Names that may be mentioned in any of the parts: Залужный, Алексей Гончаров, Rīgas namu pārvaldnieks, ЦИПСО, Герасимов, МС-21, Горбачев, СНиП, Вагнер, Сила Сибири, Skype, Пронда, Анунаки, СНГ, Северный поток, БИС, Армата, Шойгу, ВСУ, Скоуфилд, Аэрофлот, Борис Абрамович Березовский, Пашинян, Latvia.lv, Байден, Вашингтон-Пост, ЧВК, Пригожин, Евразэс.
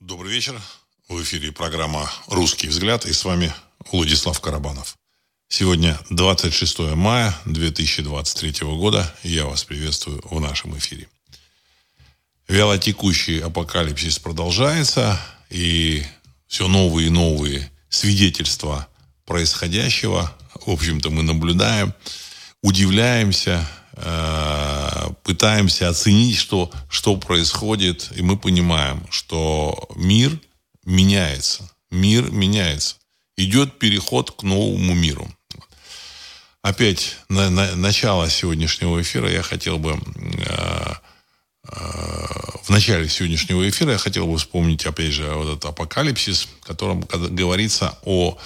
Добрый вечер. В эфире программа «Русский взгляд» и с вами Владислав Карабанов. Сегодня 26 мая 2023 года. Я вас приветствую в нашем эфире. Вялотекущий апокалипсис продолжается, и все новые и новые свидетельства происходящего, в общем-то, мы наблюдаем, удивляемся, пытаемся оценить, что происходит, и мы понимаем, что мир меняется. Идет переход к новому миру. Опять на начало сегодняшнего эфира я хотел бы... В начале сегодняшнего эфира я хотел бы вспомнить, опять же, вот этот апокалипсис, в котором говорится о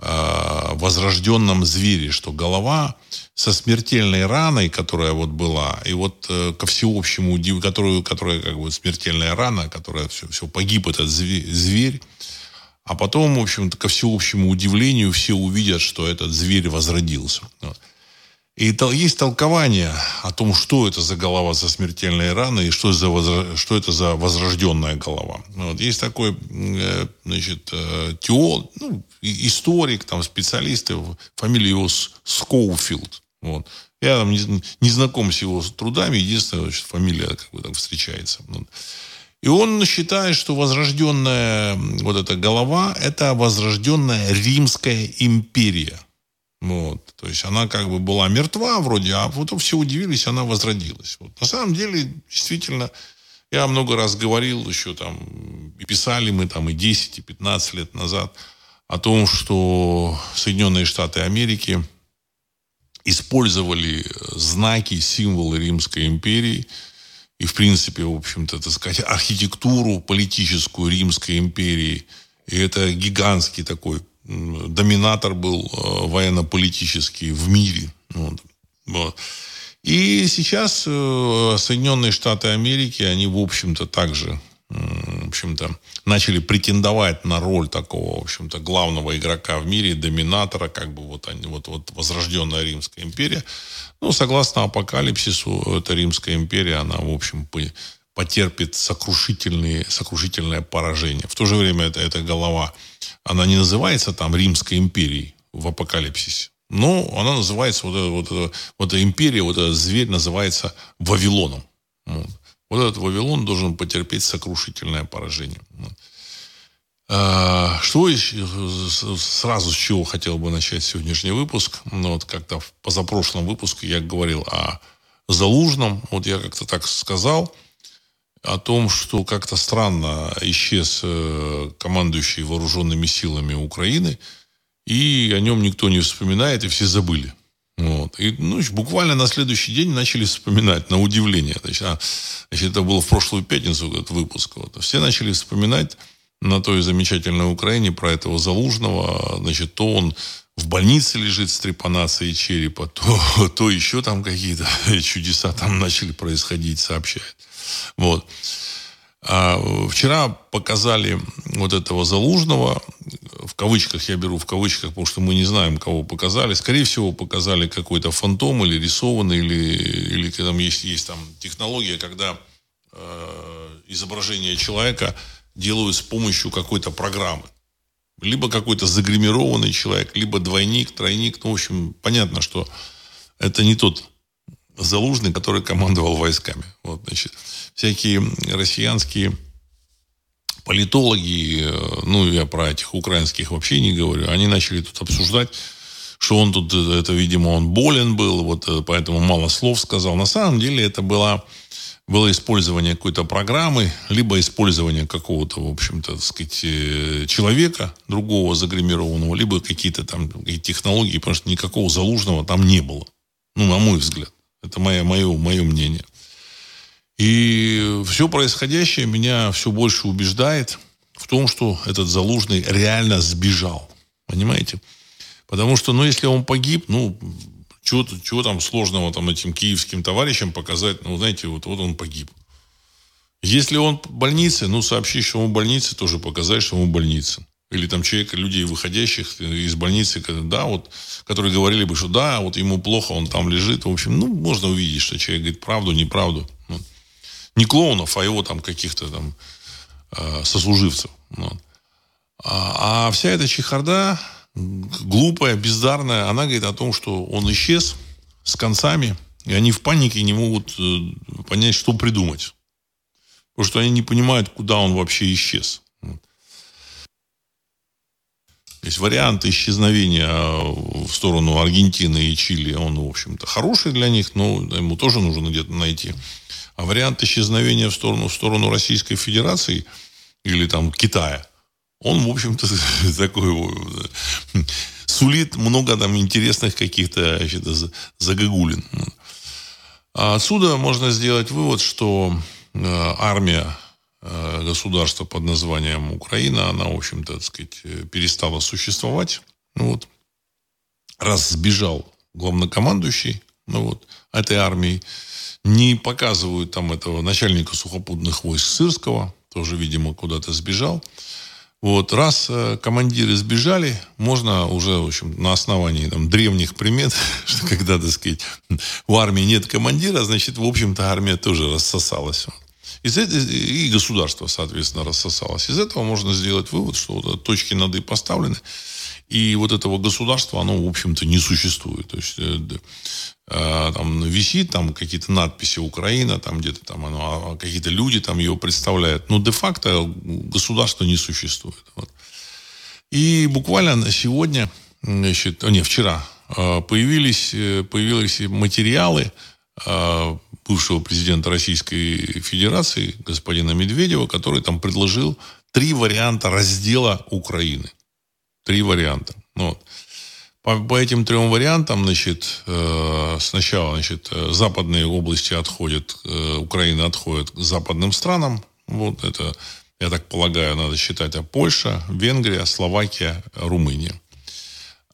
возрожденном звере, что голова со смертельной раной, которая вот была, и вот ко всеобщему удивлению, которая как бы смертельная рана, которая все погиб этот зверь, а потом, в общем-то, ко всеобщему удивлению все увидят, что этот зверь возродился. И есть толкование о том, что это за голова со смертельной раной и что это за возрожденная голова. Вот. Есть такой теолог, историк, специалист, фамилия его Скоуфилд. Вот. Я не знаком с его трудами, единственное, фамилия встречается. Вот. И он считает, что возрожденная вот эта голова – это возрожденная Римская империя. Вот. То есть она как бы была мертва вроде, а потом все удивились, она возродилась. Вот. На самом деле, действительно, я много раз говорил еще и писали мы и 10, и 15 лет назад о том, что Соединенные Штаты Америки использовали знаки, символы Римской империи и, в принципе, в общем-то, архитектуру политическую Римской империи. И это гигантский такой доминатор был военно-политический в мире. Вот. И сейчас Соединенные Штаты Америки, они, в общем-то, также начали претендовать на роль такого, в общем-то, главного игрока в мире, доминатора, возрожденная Римская империя. Согласно апокалипсису, эта Римская империя, она, в общем, потерпит сокрушительное поражение. В то же время эта голова, она не называется Римской империей в апокалипсисе, но она называется, эта империя, этот зверь называется Вавилоном. Вот этот Вавилон должен потерпеть сокрушительное поражение. Что сразу с чего хотел бы начать сегодняшний выпуск? Как-то в позапрошлом выпуске я говорил о Залужном, я как-то так сказал, о том, что как-то странно исчез командующий вооруженными силами Украины, и о нем никто не вспоминает, и все забыли. Вот. И буквально на следующий день начали вспоминать, на удивление. Значит, это было в прошлую пятницу этот выпуск. Вот. Все начали вспоминать на той замечательной Украине про этого Залужного. Значит, то он в больнице лежит с трепанацией черепа, то еще какие-то чудеса начали происходить, сообщает. Вот. Вчера показали этого Залужного, в кавычках, я беру в кавычках, потому что мы не знаем, кого показали. Скорее всего, показали какой-то фантом или рисованный, или есть технология, когда изображение человека делают с помощью какой-то программы. Либо какой-то загримированный человек, либо двойник, тройник. В общем, понятно, что это не тот Залужный, который командовал войсками. Всякие россиянские политологи, я про этих украинских вообще не говорю, они начали тут обсуждать, что он тут, видимо, болен был, поэтому мало слов сказал. На самом деле это было использование какой-то программы, либо использование какого-то, в общем-то, человека, другого загримированного, либо какие-то технологии, потому что никакого Залужного там не было. На мой взгляд. Это мое мнение. И все происходящее меня все больше убеждает в том, что этот Залужный реально сбежал. Понимаете? Потому что, если он погиб, чего сложного этим киевским товарищам показать? Он погиб. Если он в больнице, сообщи, что он в больнице, тоже показать, что он в больнице. Или людей, выходящих из больницы, которые говорили бы, что ему плохо, он там лежит. В общем, можно увидеть, что человек говорит правду, неправду. Не клоунов, а его каких-то сослуживцев. А вся эта чехарда, глупая, бездарная, она говорит о том, что он исчез с концами, и они в панике не могут понять, что придумать. Потому что они не понимают, куда он вообще исчез. То есть вариант исчезновения в сторону Аргентины и Чили, он, в общем-то, хороший для них, но ему тоже нужно где-то найти. А вариант исчезновения в сторону Российской Федерации или там Китая, он, в общем-то, такой сулит много там интересных каких-то загогулин. А отсюда можно сделать вывод, что армия государства под названием Украина, она, в общем-то, так сказать, перестала существовать. Раз сбежал главнокомандующий этой армии, не показывают там этого начальника сухопутных войск Сырского, тоже, видимо, куда-то сбежал. Раз командиры сбежали, можно уже, в общем, на основании там древних примет, что когда, так сказать, в армии нет командира, значит, в общем-то, армия тоже рассосалась. И государство, соответственно, рассосалось. Из этого можно сделать вывод, что точки над «и» поставлены. И этого государства, оно, в общем-то, не существует. То есть, там висит там какие-то надписи «Украина», там где-то там оно, какие-то люди там ее представляют. Но де-факто государства не существует. И буквально сегодня, вчера, появились материалы бывшего президента Российской Федерации, господина Медведева, который там предложил 3 варианта раздела Украины. 3 варианта. По этим 3 вариантам, сначала, западные области отходят, Украина отходит к западным странам. Это, я так полагаю, надо считать, Польша, Венгрия, Словакия, Румыния.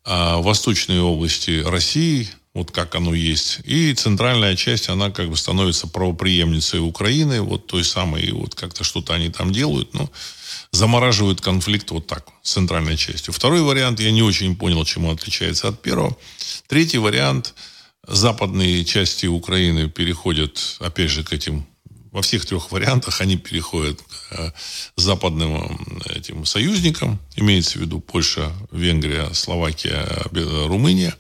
А восточные области России, как оно есть. И центральная часть, она как бы становится правопреемницей Украины, той самой, и как-то что-то они там делают, но замораживают конфликт так, с центральной частью. Второй вариант, я не очень понял, чем он отличается от первого. Третий вариант, западные части Украины переходят, опять же, к этим, во всех 3 вариантах они переходят к западным этим союзникам, имеется в виду Польша, Венгрия, Словакия, Румыния.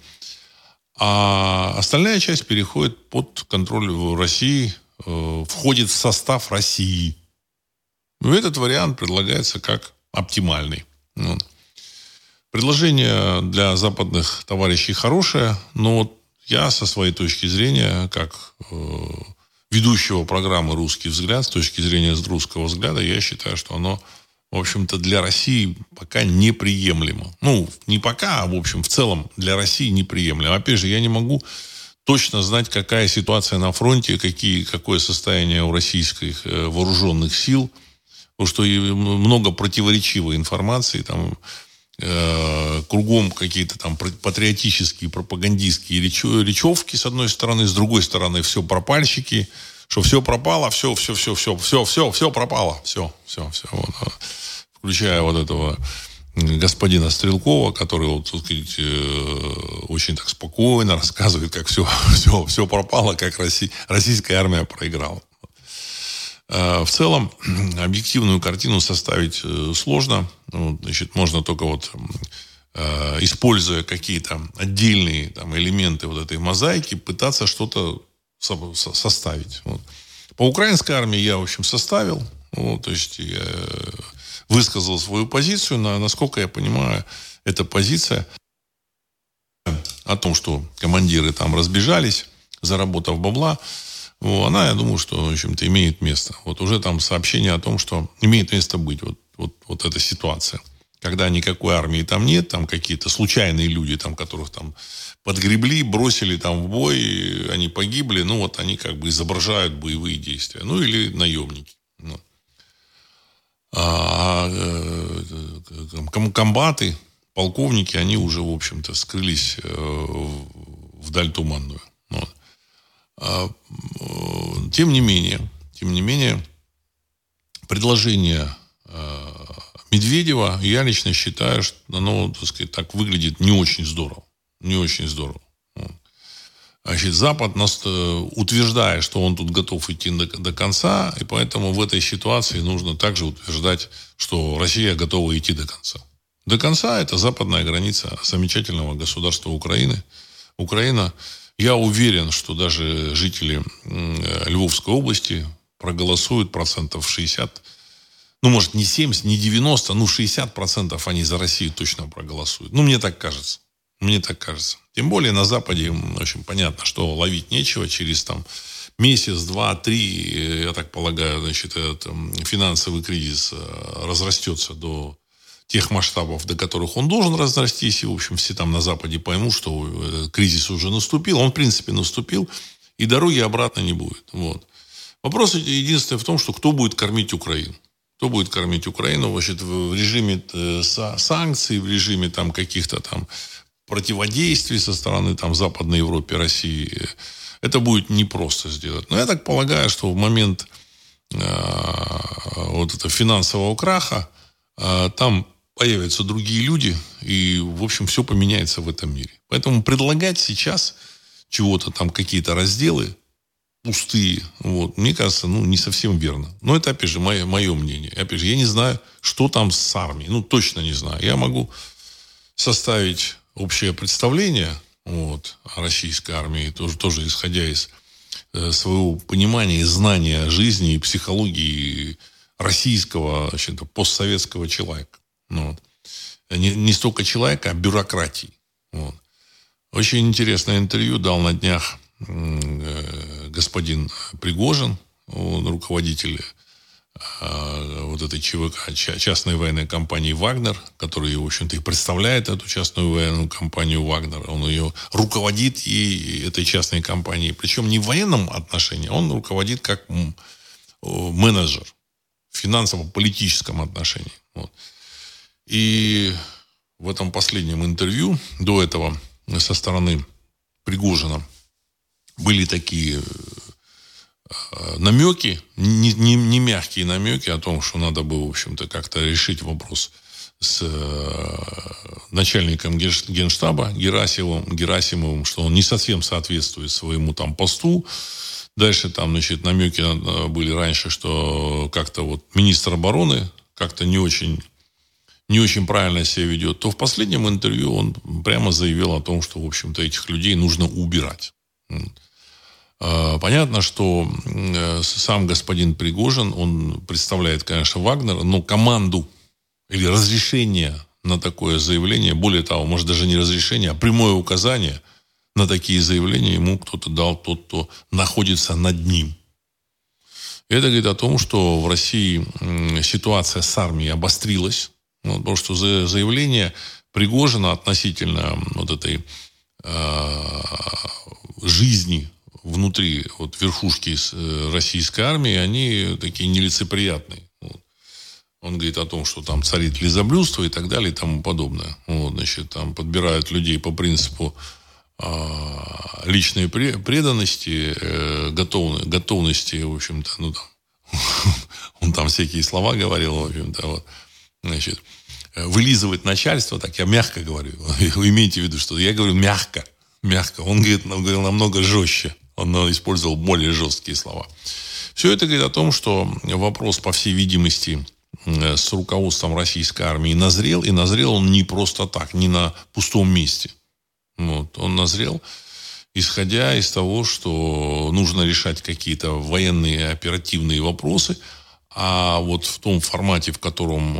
А остальная часть переходит под контроль России, входит в состав России. Этот вариант предлагается как оптимальный. Предложение для западных товарищей хорошее, но я со своей точки зрения, как ведущего программы «Русский взгляд», с точки зрения русского взгляда, я считаю, что оно, в общем-то, для России пока неприемлемо. Не пока, а, в общем, в целом для России неприемлемо. Опять же, я не могу точно знать, какая ситуация на фронте, какое состояние у российских вооруженных сил, потому что много противоречивой информации, там, кругом какие-то там патриотические, пропагандистские речевки, с одной стороны, с другой стороны, все пропальщики, что все пропало, все пропало. Включая этого господина Стрелкова, который, так сказать, очень так спокойно рассказывает, как все пропало, как российская армия проиграла. В целом, объективную картину составить сложно. Можно только используя какие-то отдельные там элементы этой мозаики, пытаться что-то составить. По украинской армии я, в общем, составил. То есть, я высказал свою позицию. Насколько я понимаю, эта позиция о том, что командиры там разбежались, заработав бабла, она, я думаю, что, в общем-то, имеет место. Уже там сообщение о том, что имеет место быть эта ситуация. Когда никакой армии там нет, там какие-то случайные люди, там, которых там подгребли, бросили там в бой, они погибли, они как бы изображают боевые действия. Или наемники. Комбаты, полковники, они уже, в общем-то, скрылись вдаль туманную. Тем не менее, предложение Медведева, я лично считаю, что оно, так сказать, так выглядит не очень здорово. Значит, Запад нас утверждает, что он тут готов идти до конца, и поэтому в этой ситуации нужно также утверждать, что Россия готова идти до конца. До конца это западная граница замечательного государства Украины. Украина, я уверен, что даже жители Львовской области проголосуют 60%. Ну, может, не 70, не 90, 60% они за Россию точно проголосуют. Мне так кажется. Тем более на Западе, в общем, понятно, что ловить нечего. Через месяц, два, три, я так полагаю, этот финансовый кризис разрастется до тех масштабов, до которых он должен разрастись. И, в общем, все на Западе поймут, что кризис уже наступил. Он, в принципе, наступил. И дороги обратно не будет. Вот. Вопрос единственный в том, что кто будет кормить Украину. Кто будет кормить Украину, значит, в режиме санкций, в режиме каких-то противодействий со стороны Западной Европы, России. Это будет непросто сделать. Но я так полагаю, что в момент финансового краха там появятся другие люди, и, в общем, все поменяется в этом мире. Поэтому предлагать сейчас чего-то какие-то разделы, пустые. Вот. Мне кажется, не совсем верно. Но это, опять же, мое мнение. Опять же, я не знаю, что с армией. Точно не знаю. Я могу составить общее представление о российской армии, тоже исходя из своего понимания и знания жизни и психологии российского, постсоветского человека. Вот. Не столько человека, а бюрократии. Вот. Очень интересное интервью дал на днях господин Пригожин, он руководитель этой ЧВК, частной военной компании «Вагнер», который, в общем-то, и представляет эту частную военную компанию «Вагнер». Он ее руководит, и этой частной компанией. Причем не в военном отношении, он руководит как менеджер в финансово-политическом отношении. Вот. И в этом последнем интервью, до этого со стороны Пригожина, были такие намеки, не мягкие намеки о том, что надо бы, в общем-то, как-то решить вопрос с начальником Генштаба Герасимовым, что он не совсем соответствует своему посту. Дальше намеки были раньше, что как-то министр обороны как-то не очень правильно себя ведет. То в последнем интервью он прямо заявил о том, что, в общем-то, этих людей нужно убирать. Понятно, что сам господин Пригожин, он представляет, конечно, Вагнер, но команду или разрешение на такое заявление, более того, может, даже не разрешение, а прямое указание на такие заявления ему кто-то дал, тот, кто находится над ним. Это говорит о том, что в России ситуация с армией обострилась, потому что заявление Пригожина относительно этой жизни внутри верхушки российской армии, они такие нелицеприятные. Вот. Он говорит о том, что царит лизоблюдство и так далее и тому подобное. Вот, подбирают людей по принципу личной преданности, готовности, в общем-то, он всякие слова говорил, в общем-то, вылизывать начальство, так я мягко говорю. Вы имейте в виду, что я говорю мягко. Он говорил намного жестче. Он использовал более жесткие слова. Все это говорит о том, что вопрос, по всей видимости, с руководством российской армии назрел. И назрел он не просто так, не на пустом месте. Вот. Он назрел, исходя из того, что нужно решать какие-то военные оперативные вопросы. А в том формате, в котором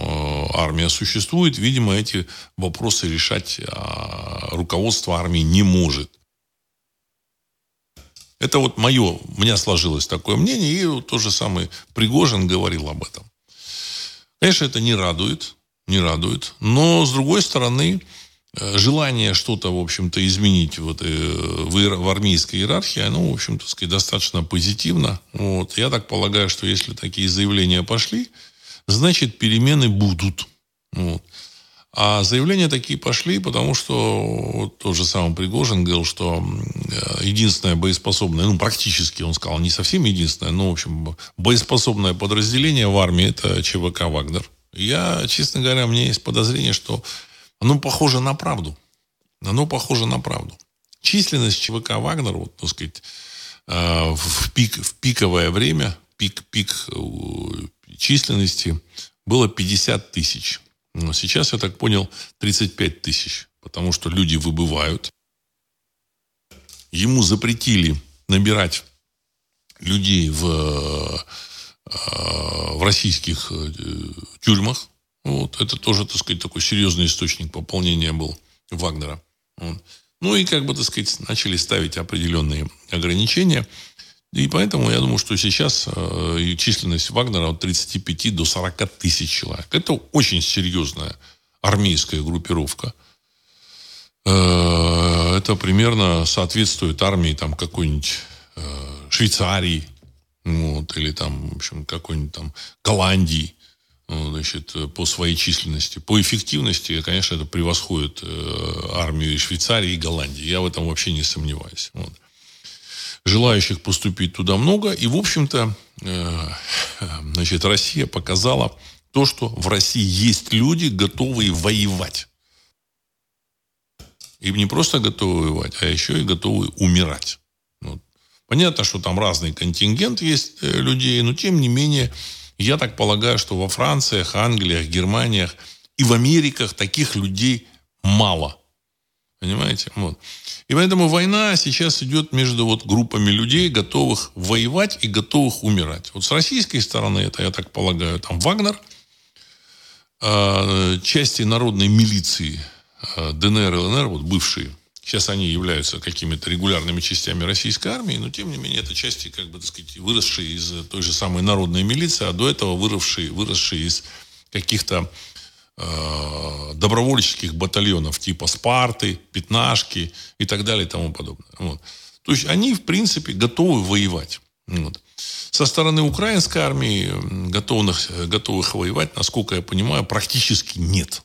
армия существует, видимо, эти вопросы решать руководство армии не может. Это у меня сложилось такое мнение, и тот же самый Пригожин говорил об этом. Конечно, это не радует, но, с другой стороны, желание что-то, в общем-то, изменить в армейской иерархии, оно, в общем-то, достаточно позитивно. Вот. Я так полагаю, что если такие заявления пошли, значит, перемены будут. Вот. А заявления такие пошли, потому что тот же самый Пригожин говорил, что единственное боеспособное, практически, он сказал, не совсем единственное, но, в общем, боеспособное подразделение в армии – это ЧВК «Вагнер». Я, честно говоря, у меня есть подозрение, что оно похоже на правду. Численность ЧВК «Вагнер», вот, так сказать, в пиковое время, пик численности было 50 тысяч. Но сейчас, я так понял, 35 тысяч, потому что люди выбывают. Ему запретили набирать людей в российских тюрьмах. Вот. Это тоже, так сказать, такой серьезный источник пополнения был Вагнера. Ну и, как бы, так сказать, начали ставить определенные ограничения. И поэтому я думаю, что сейчас численность Вагнера от 35 до 40 тысяч человек. Это очень серьезная армейская группировка. Это примерно соответствует армии там какой-нибудь Швейцарии, вот, или там, в общем, какой-нибудь там Голландии, значит, по своей численности. По эффективности, конечно, это превосходит армию Швейцарии и Голландии. Я в этом вообще не сомневаюсь. Вот. Желающих поступить туда много. И, в общем-то, значит, Россия показала то, что в России есть люди, готовые воевать. Им не просто готовы воевать, а еще и готовы умирать. Вот. Понятно, что там разный контингент есть людей, но тем не менее, я так полагаю, что во Франциях, Англиях, Германиях и в Америках таких людей мало. Понимаете? Вот. И поэтому война сейчас идет между вот группами людей, готовых воевать и готовых умирать. Вот с российской стороны, это, я так полагаю, там Вагнер, части народной милиции ДНР, ЛНР, вот бывшие. Сейчас они являются какими-то регулярными частями российской армии, но, тем не менее, это части, как бы, так сказать, выросшие из той же самой народной милиции, а до этого выросшие из каких-то добровольческих батальонов типа «Спарты», «Пятнашки» и так далее и тому подобное. Вот. То есть, они, в принципе, готовы воевать. Вот. Со стороны украинской армии готовых воевать, насколько я понимаю, практически нет.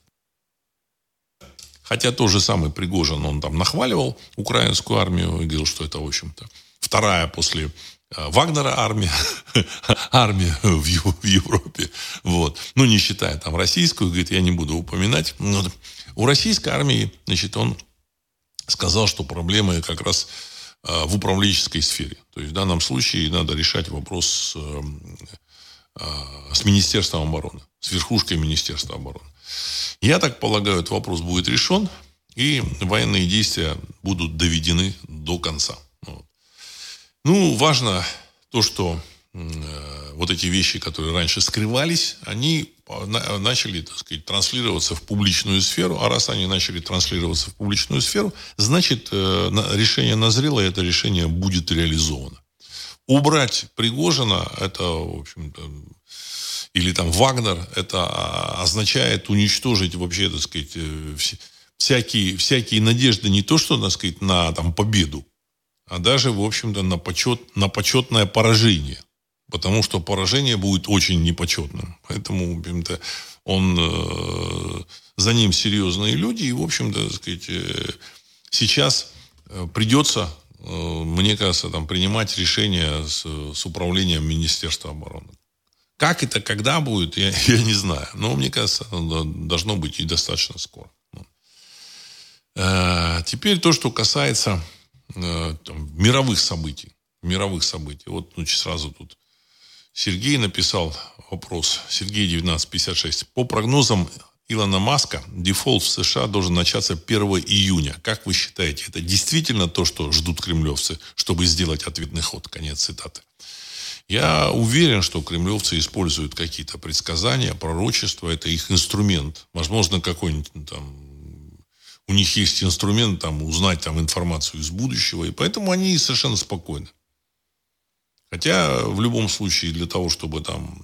Хотя тот же самый Пригожин, он там нахваливал украинскую армию и говорил, что это, в общем-то, вторая после Вагнера армия в Европе. Вот. Ну, не считая там российскую, говорит, я не буду упоминать. Но у российской армии, значит, он сказал, что проблемы как раз в управленческой сфере. То есть, в данном случае надо решать вопрос с Министерством обороны, с верхушкой Министерства обороны. Я так полагаю, этот вопрос будет решен, и военные действия будут доведены до конца. Вот. Ну, важно то, что вот эти вещи, которые раньше скрывались, они начали, так сказать, транслироваться в публичную сферу. А раз они начали транслироваться в публичную сферу, значит, решение назрело, и это решение будет реализовано. Убрать Пригожина, это, в общем-то, или там Вагнер, это означает уничтожить вообще, так сказать, всякие надежды не то, что, так сказать, на там, победу, а даже, в общем-то, на почетное поражение. Потому что поражение будет очень непочетным. Поэтому, в общем-то, за ним серьезные люди. И, в общем-то, так сказать, сейчас придется, мне кажется, там, принимать решение с управлением Министерства обороны. Как это, когда будет, я не знаю. Но, мне кажется, должно быть и достаточно скоро. Теперь то, что касается там, мировых событий. Вот, значит, сразу тут Сергей написал вопрос. Сергей, 1956. По прогнозам Илона Маска, дефолт в США должен начаться 1 июня. Как вы считаете, это действительно то, что ждут кремлевцы, чтобы сделать ответный ход? Конец цитаты. Я уверен, что кремлевцы используют какие-то предсказания, пророчества. Это их инструмент. Возможно, какой-нибудь там... У них есть инструмент там, узнать там, информацию из будущего. И поэтому они совершенно спокойны. Хотя, в любом случае, для того, чтобы там,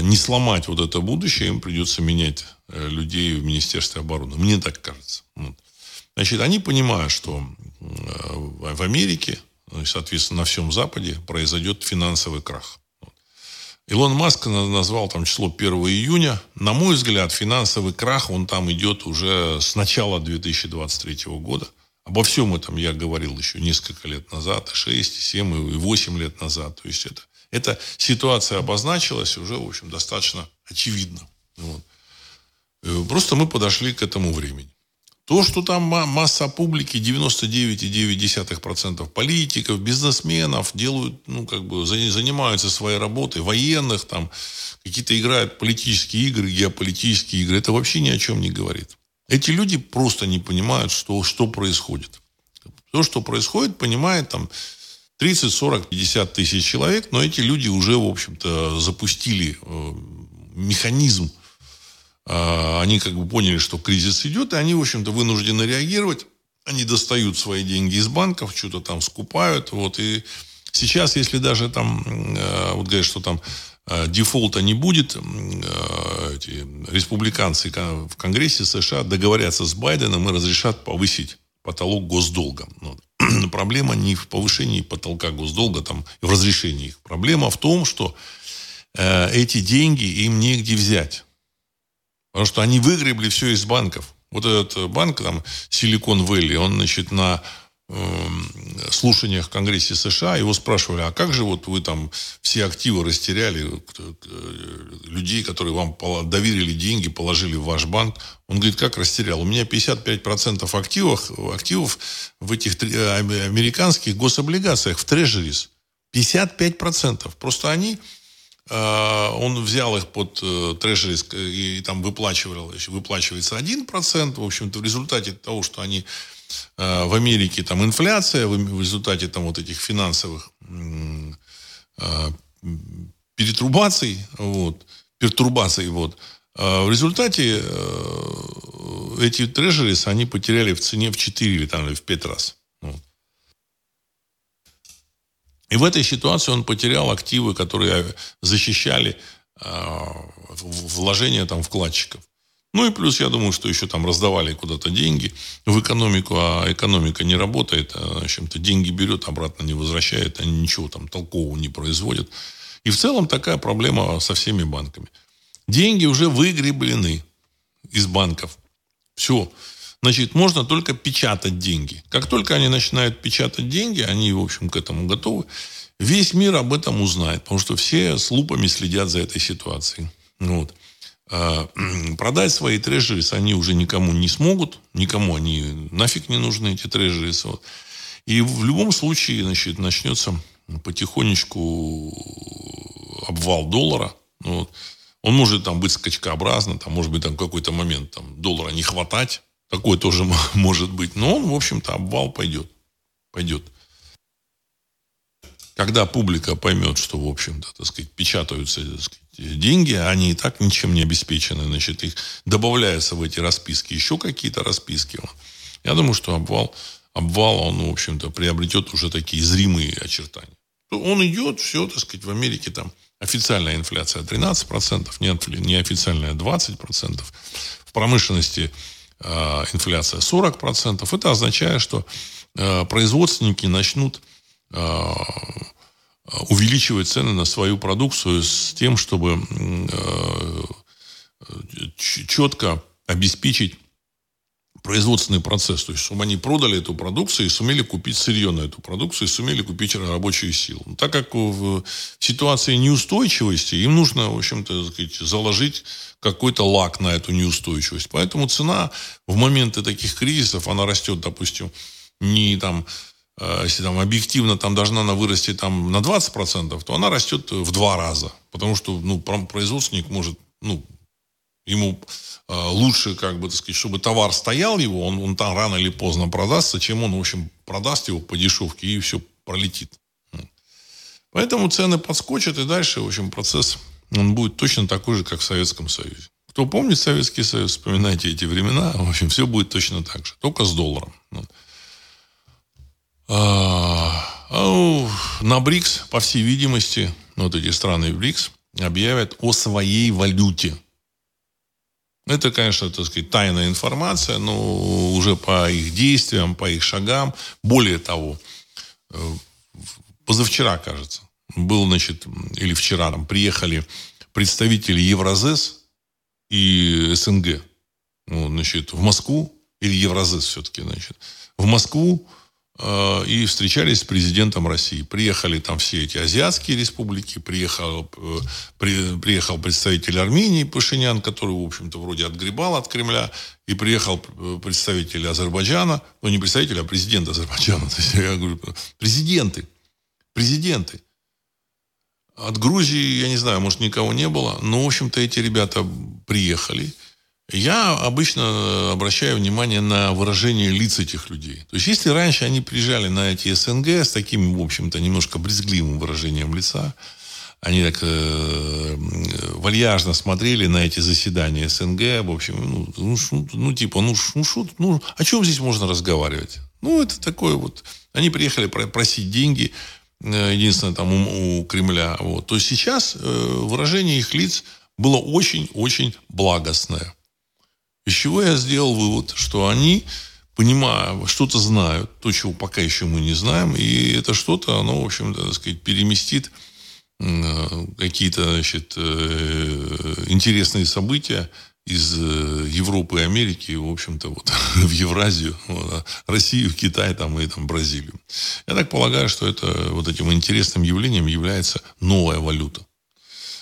не сломать вот это будущее, им придется менять людей в Министерстве обороны. Мне так кажется. Вот. Значит, они понимают, что в Америке, ну и, соответственно, на всем Западе произойдет финансовый крах. Илон Маск назвал там число 1 июня. На мой взгляд, финансовый крах, он там идет уже с начала 2023 года. Обо всем этом я говорил еще несколько лет назад, 6, 7 и 8 лет назад. То есть, эта ситуация обозначилась уже, в общем, достаточно очевидно. Вот. Просто мы подошли к этому времени. То, что там масса публики, 99,9% политиков, бизнесменов делают, занимаются своей работой, военных, там, какие-то играют политические игры, геополитические игры, это вообще ни о чем не говорит. Эти люди просто не понимают, что происходит. То, что происходит, понимает там 30, 40, 50 тысяч человек, но эти люди уже, в общем-то, запустили механизм. Они поняли, что кризис идет, и они, в общем-то, вынуждены реагировать. Они достают свои деньги из банков, что-то там скупают. Вот. И сейчас, если даже там, говорят, что там дефолта не будет, эти республиканцы в Конгрессе США договорятся с Байденом и разрешат повысить потолок госдолга. Вот. Проблема не в повышении потолка госдолга, там, в разрешении их. Проблема в том, что эти деньги им негде взять. Потому что они выгребли все из банков. Вот этот банк, там, Silicon Valley, он, на слушаниях в Конгрессе США его спрашивали, а как же вот вы там все активы растеряли, людей, которые вам доверили деньги, положили в ваш банк. Он говорит, как растерял? У меня 55% активов в этих американских гособлигациях, в трежерис. 55%. Просто они... Он взял их под трежерис и там выплачивается 1%. В общем-то, в результате того, что они в Америке там инфляция, в результате там вот этих финансовых пертурбаций, в результате эти трежерис они потеряли в цене в 4 или в 5 раз. И в этой ситуации он потерял активы, которые защищали вложения там, вкладчиков. Ну и плюс, я думаю, что еще там раздавали куда-то деньги в экономику, а экономика не работает. В общем-то, деньги берет, обратно не возвращает, они ничего там толкового не производят. И в целом такая проблема со всеми банками. Деньги уже выгреблены из банков. Все. Значит, можно только печатать деньги. Как только они начинают печатать деньги, они, в общем, к этому готовы. Весь мир об этом узнает, потому что все с лупами следят за этой ситуацией. Вот. Продать свои трежерис они уже никому не смогут. Никому они нафиг не нужны, эти трежерис. Вот. И в любом случае, значит, начнется потихонечку обвал доллара. Вот. Он может там быть скачкообразно, там, может быть, там какой-то момент там, доллара не хватать. Такой тоже может быть. Но он, в общем-то, обвал пойдет. Когда публика поймет, что, в общем-то, печатаются деньги, они и так ничем не обеспечены. Значит, их добавляются в эти расписки. Еще какие-то расписки. Я думаю, что обвал он, в общем-то, приобретет уже такие зримые очертания. Он идет, все, в Америке там официальная инфляция 13%, неофициальная 20%. В промышленности... инфляция 40%. Это означает, что производственники начнут увеличивать цены на свою продукцию с тем, чтобы четко обеспечить производственный процесс. То есть, чтобы они продали эту продукцию и сумели купить сырье на эту продукцию, и сумели купить рабочую силу. Но так как в ситуации неустойчивости им нужно, в общем-то, заложить какой-то лак на эту неустойчивость. Поэтому цена в моменты таких кризисов, она растет, допустим, не там, если там объективно там должна она вырасти там на 20%, то она растет в 2 раза. Потому что производственник может... Ему лучше, чтобы товар стоял его, он там рано или поздно продастся, чем он, в общем, продаст его по дешевке и все пролетит. Поэтому цены подскочат, и дальше, в общем, процесс он будет точно такой же, как в Советском Союзе. Кто помнит Советский Союз, вспоминайте эти времена, в общем, все будет точно так же, только с долларом. На БРИКС, по всей видимости, эти страны БРИКС объявят о своей валюте. Это, конечно, тайная информация, но уже по их действиям, по их шагам. Более того, позавчера, кажется, был, или вчера там приехали представители Евразэс и СНГ, в Москву, или Евразэс все-таки, в Москву и встречались с президентом России. Приехали там все эти азиатские республики, приехал представитель Армении Пашинян, который, в общем-то, вроде отгребал от Кремля, и приехал представитель Азербайджана, ну, не представитель, а президент Азербайджана. То есть, я говорю, президенты. От Грузии, я не знаю, может, никого не было, но, в общем-то, эти ребята приехали. Я обычно обращаю внимание на выражение лиц этих людей. То есть, если раньше они приезжали на эти СНГ с таким, в общем-то, немножко брезгливым выражением лица, они так вальяжно смотрели на эти заседания СНГ, в общем, о чем здесь можно разговаривать? Ну, это такое вот... Они приехали просить деньги, единственное, там у Кремля. Вот. То есть, сейчас выражение их лиц было очень-очень благостное. Из чего я сделал вывод, что они, понимая, что-то знают, то, чего пока еще мы не знаем, и это что-то, оно, в общем-то, так сказать, переместит какие-то, значит, интересные события из Европы и Америки, в общем-то, вот, в Евразию, Россию, Китай там, и там, Бразилию. Я так полагаю, что это, вот этим интересным явлением является новая валюта.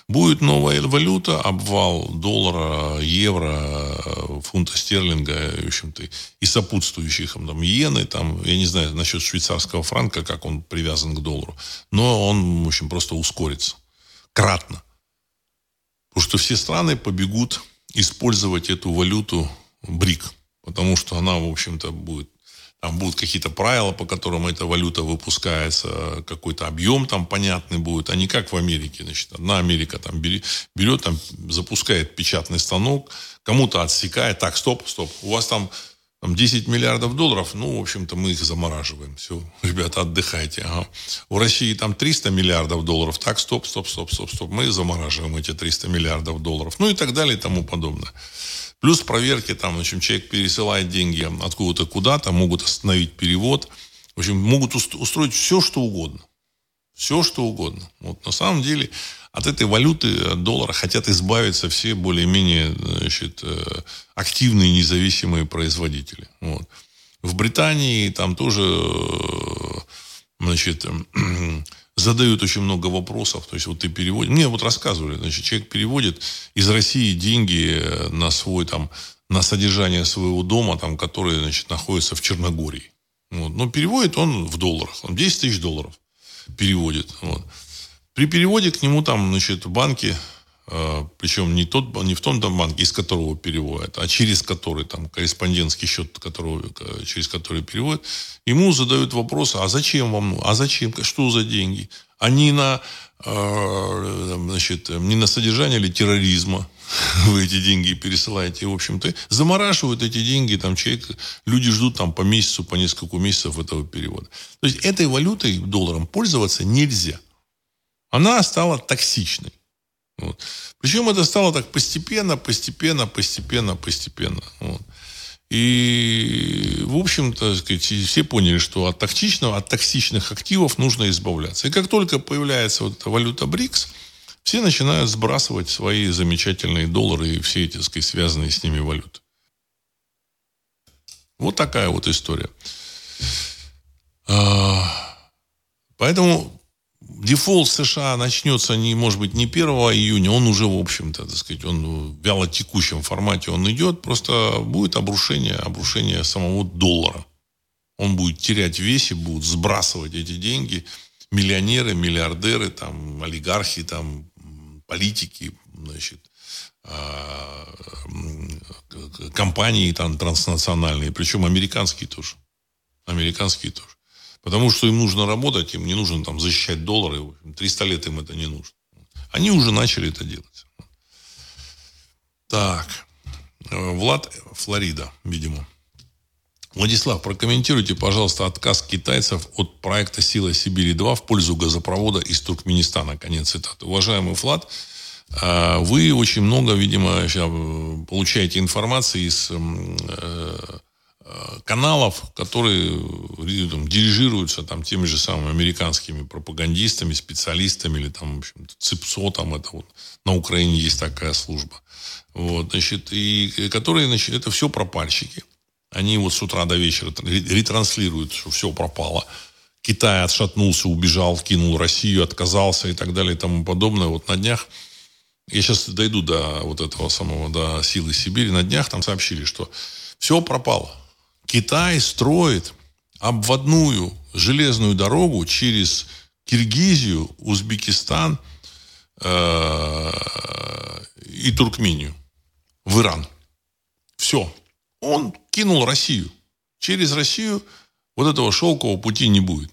Будет новая валюта, обвал доллара, евро, фунта стерлинга, в общем-то, и сопутствующих там иены, там, я не знаю насчет швейцарского франка, как он привязан к доллару, но он, в общем, просто ускорится кратно. Потому что все страны побегут использовать эту валюту БРИК, потому что она, в общем-то, будет. Там будут какие-то правила, по которым эта валюта выпускается, какой-то объем там понятный будет, а не как в Америке. Значит, одна Америка там берет, там запускает печатный станок, кому-то отсекает. Так, стоп, у вас там 10 миллиардов долларов, ну, в общем-то, мы их замораживаем. Все, ребята, отдыхайте. Ага. У России там 300 миллиардов долларов. Так, стоп, мы замораживаем эти 300 миллиардов долларов. Ну, и так далее, и тому подобное. Плюс проверки, там, в общем, человек пересылает деньги откуда-то куда-то, могут остановить перевод. В общем, могут устроить все, что угодно. Все, что угодно. Вот, на самом деле, от этой валюты, от доллара, хотят избавиться все более-менее, значит, активные независимые производители. Вот. В Британии там тоже, значит, задают очень много вопросов. То есть, вот ты переводишь... Мне вот рассказывали, значит, человек переводит из России деньги на свой, там, на содержание своего дома, там, который, значит, находится в Черногории. Вот. Но переводит он в долларах. Он 10 тысяч долларов переводит. Вот. При переводе к нему, там, значит, банки, причем не в том там банке, из которого переводят, а через который, там, корреспондентский счет, через который переводят, ему задают вопрос, а зачем вам, что за деньги? А не на содержание или терроризма вы эти деньги пересылаете, в общем-то, замораживают эти деньги, там, люди ждут там по месяцу, по несколько месяцев этого перевода. То есть, этой валютой, долларом, пользоваться нельзя. Она стала токсичной. Вот. Причем это стало так постепенно. Вот. И, в общем-то, сказать, все поняли, что от токсичных активов нужно избавляться. И как только появляется вот эта валюта БРИКС, все начинают сбрасывать свои замечательные доллары и все эти, сказать, связанные с ними валюты. Вот такая вот история. Поэтому... Дефолт США начнется, может быть, не 1 июня. Он уже, в общем-то, так сказать, он в вялотекущем формате он идет. Просто будет обрушение самого доллара. Он будет терять вес и будут сбрасывать эти деньги миллионеры, миллиардеры, там, олигархи, там, политики, значит, компании там, транснациональные. Причем американские тоже. Потому что им нужно работать, им не нужно там защищать доллары. 300 лет им это не нужно. Они уже начали это делать. Так. Влад, Флорида, видимо. Владислав, прокомментируйте, пожалуйста, отказ китайцев от проекта «Сила Сибири-2» в пользу газопровода из Туркменистана. Конец цитаты. Уважаемый Влад, вы очень много, видимо, получаете информации из... каналов, которые там, дирижируются там, теми же самыми американскими пропагандистами, специалистами, или там, в общем-то, ЦИПСО, там, это вот, на Украине есть такая служба. Вот, значит, и которые, значит, это все пропальщики. Они его с утра до вечера ретранслируют, что все пропало. Китай отшатнулся, убежал, кинул Россию, отказался и так далее и тому подобное. Вот на днях, я сейчас дойду до вот этого самого, до силы Сибири, на днях там сообщили, что все пропало. Китай строит обводную железную дорогу через Киргизию, Узбекистан и Туркмению в Иран. Все. Он кинул Россию. Через Россию вот этого шелкового пути не будет.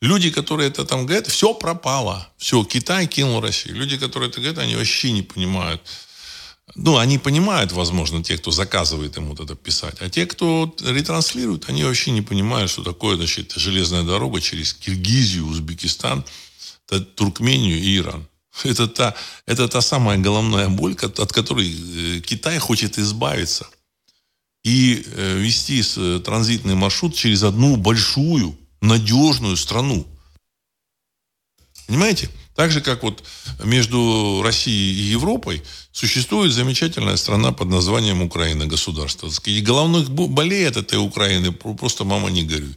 Люди, которые это там говорят, все пропало. Все, Китай кинул Россию. Люди, которые это говорят, они вообще не понимают. Ну, они понимают, возможно, те, кто заказывает им вот это писать. А те, кто ретранслирует, они вообще не понимают, что такое, значит, железная дорога через Киргизию, Узбекистан, Туркмению и Иран. Это та самая головная боль, от которой Китай хочет избавиться. И вести транзитный маршрут через одну большую, надежную страну. Понимаете? Так же, как вот между Россией и Европой существует замечательная страна под названием Украина, государство. И головных болей от этой Украины просто мама не горюй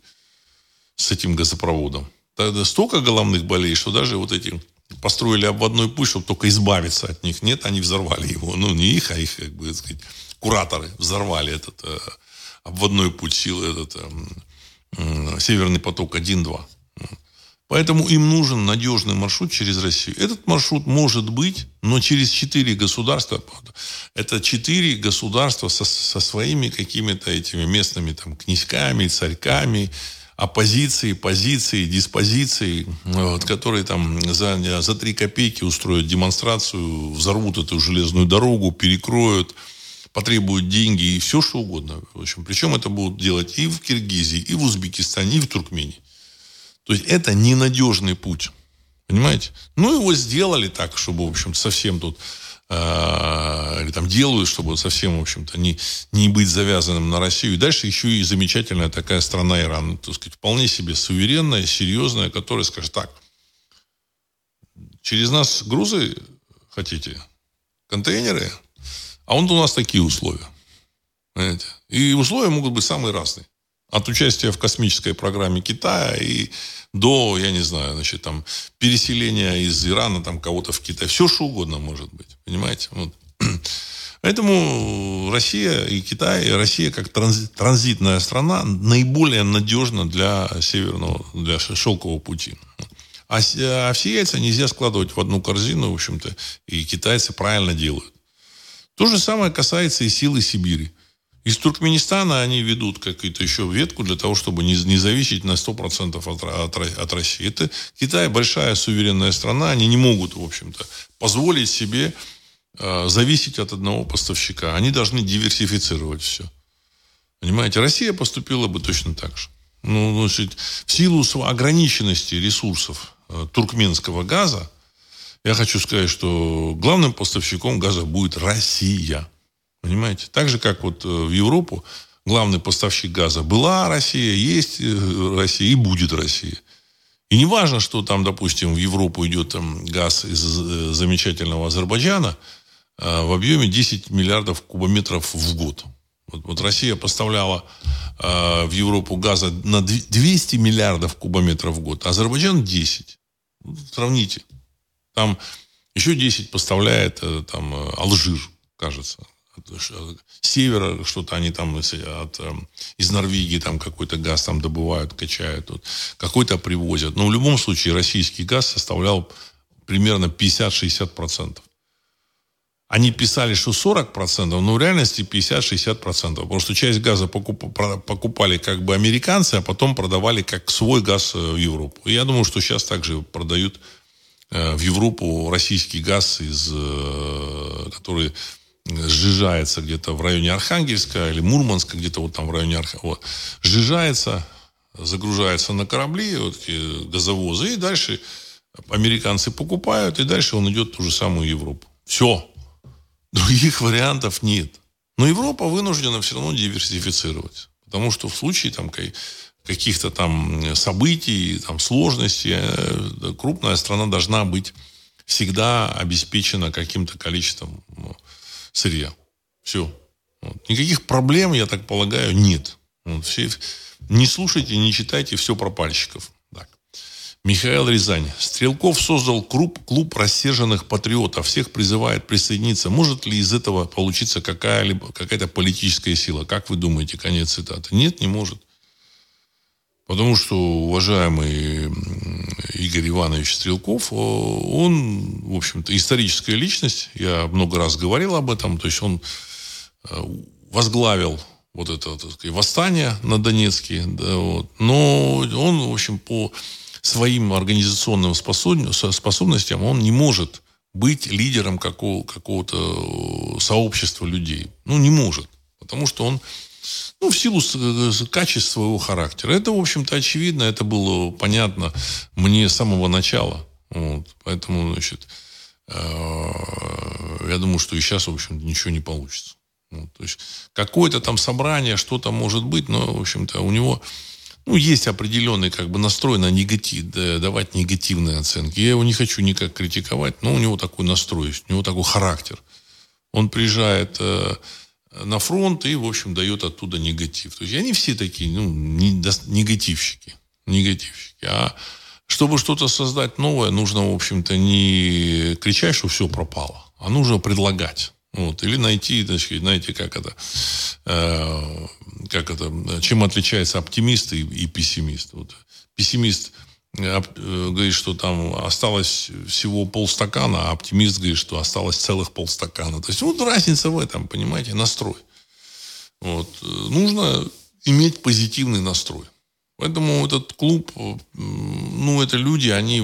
с этим газопроводом. Тогда столько головных болей, что даже вот эти построили обводной путь, чтобы только избавиться от них. Нет, они взорвали его. Ну, не их, а их, как бы, так сказать, кураторы взорвали этот обводной путь силы, этот Северный поток 1-2. Поэтому им нужен надежный маршрут через Россию. Этот маршрут может быть, но через 4 государства. Это 4 государства со своими какими-то этими местными там князьками, царьками, оппозицией, позицией, диспозицией, вот, которые там за 3 копейки устроят демонстрацию, взорвут эту железную дорогу, перекроют, потребуют деньги и все, что угодно. В общем, причем это будут делать и в Киргизии, и в Узбекистане, и в Туркмении. То есть это ненадежный путь. Понимаете? Ну, его сделали так, чтобы, в общем-то, совсем тут... или там делают, чтобы совсем, в общем-то, не быть завязанным на Россию. И дальше еще и замечательная такая страна Иран. Так сказать, вполне себе суверенная, серьезная, которая скажет так. Через нас грузы хотите? Контейнеры? А у нас такие условия. Понимаете? И условия могут быть самые разные. От участия в космической программе Китая и до, я не знаю, значит, там, переселения из Ирана там, кого-то в Китай. Все, что угодно может быть. Понимаете? Вот. Поэтому Россия и Китай, Россия как транзитная страна наиболее надежна для северного, для шелкового пути. А все яйца нельзя складывать в одну корзину, в общем-то, и китайцы правильно делают. То же самое касается и силы Сибири. Из Туркменистана они ведут какую-то еще ветку для того, чтобы не зависеть на 100% от России. Это Китай большая суверенная страна. Они не могут, в общем-то, позволить себе зависеть от одного поставщика. Они должны диверсифицировать все. Понимаете, Россия поступила бы точно так же. Ну, значит, в силу ограниченности ресурсов туркменского газа, я хочу сказать, что главным поставщиком газа будет Россия. Понимаете? Так же, как вот в Европу главный поставщик газа была Россия, есть Россия и будет Россия. И не важно, что там, допустим, в Европу идет там, газ из замечательного Азербайджана в объеме 10 миллиардов кубометров в год. Вот Россия поставляла в Европу газа на 200 миллиардов кубометров в год, а Азербайджан 10. Сравните. Там еще 10 поставляет там, Алжир, кажется. С севера что-то они там из Норвегии там какой-то газ там добывают, качают, вот, какой-то привозят. Но в любом случае российский газ составлял примерно 50-60%. Они писали, что 40%, но в реальности 50-60%. Потому что часть газа покупали как бы американцы, а потом продавали как свой газ в Европу. И я думаю, что сейчас также продают в Европу российский газ, который сжижается где-то в районе Архангельска или Мурманска, где-то вот там в районе Архангельска. Сжижается, загружается на корабли, вот, газовозы, и дальше американцы покупают, и дальше он идет в ту же самую Европу. Все. Других вариантов нет. Но Европа вынуждена все равно диверсифицировать. Потому что в случае там, каких-то там событий, там, сложностей, крупная страна должна быть всегда обеспечена каким-то количеством сырья. Все. Никаких проблем, я так полагаю, нет. Все, не слушайте, не читайте, все про пальщиков. Так. Михаил Рязань. Стрелков создал клуб рассерженных патриотов. Всех призывает присоединиться. Может ли из этого получиться какая-то политическая сила? Как вы думаете? Конец цитаты. Нет, не может. Потому что уважаемый Игорь Иванович Стрелков, он, в общем-то, историческая личность. Я много раз говорил об этом. То есть он возглавил вот это, так сказать, восстание на Донецке. Да, вот. Но он, в общем, по своим организационным способностям он не может быть лидером какого-то сообщества людей. Ну, не может. Потому что он, ну, в силу качеств своего характера. Это, в общем-то, очевидно. Это было понятно мне с самого начала. Вот. Поэтому, значит, я думаю, что и сейчас, в общем-то, ничего не получится. Вот. То есть какое-то там собрание, что-то может быть, но, в общем-то, у него, ну, есть определенный как бы настрой на негатив, давать негативные оценки. Я его не хочу никак критиковать, но у него такой настрой, у него такой характер. Он приезжает на фронт и, в общем, дает оттуда негатив. То есть они все такие, ну, негативщики. А чтобы что-то создать новое, нужно, в общем-то, не кричать, что все пропало, а нужно предлагать. Вот. Или найти, значит, знаете, как это, чем отличаются оптимисты и пессимисты. Вот. Пессимист говорит, что там осталось всего полстакана, а оптимист говорит, что осталось целых полстакана. То есть вот разница в этом, понимаете, настрой. Вот. Нужно иметь позитивный настрой. Поэтому этот клуб, ну, это люди, они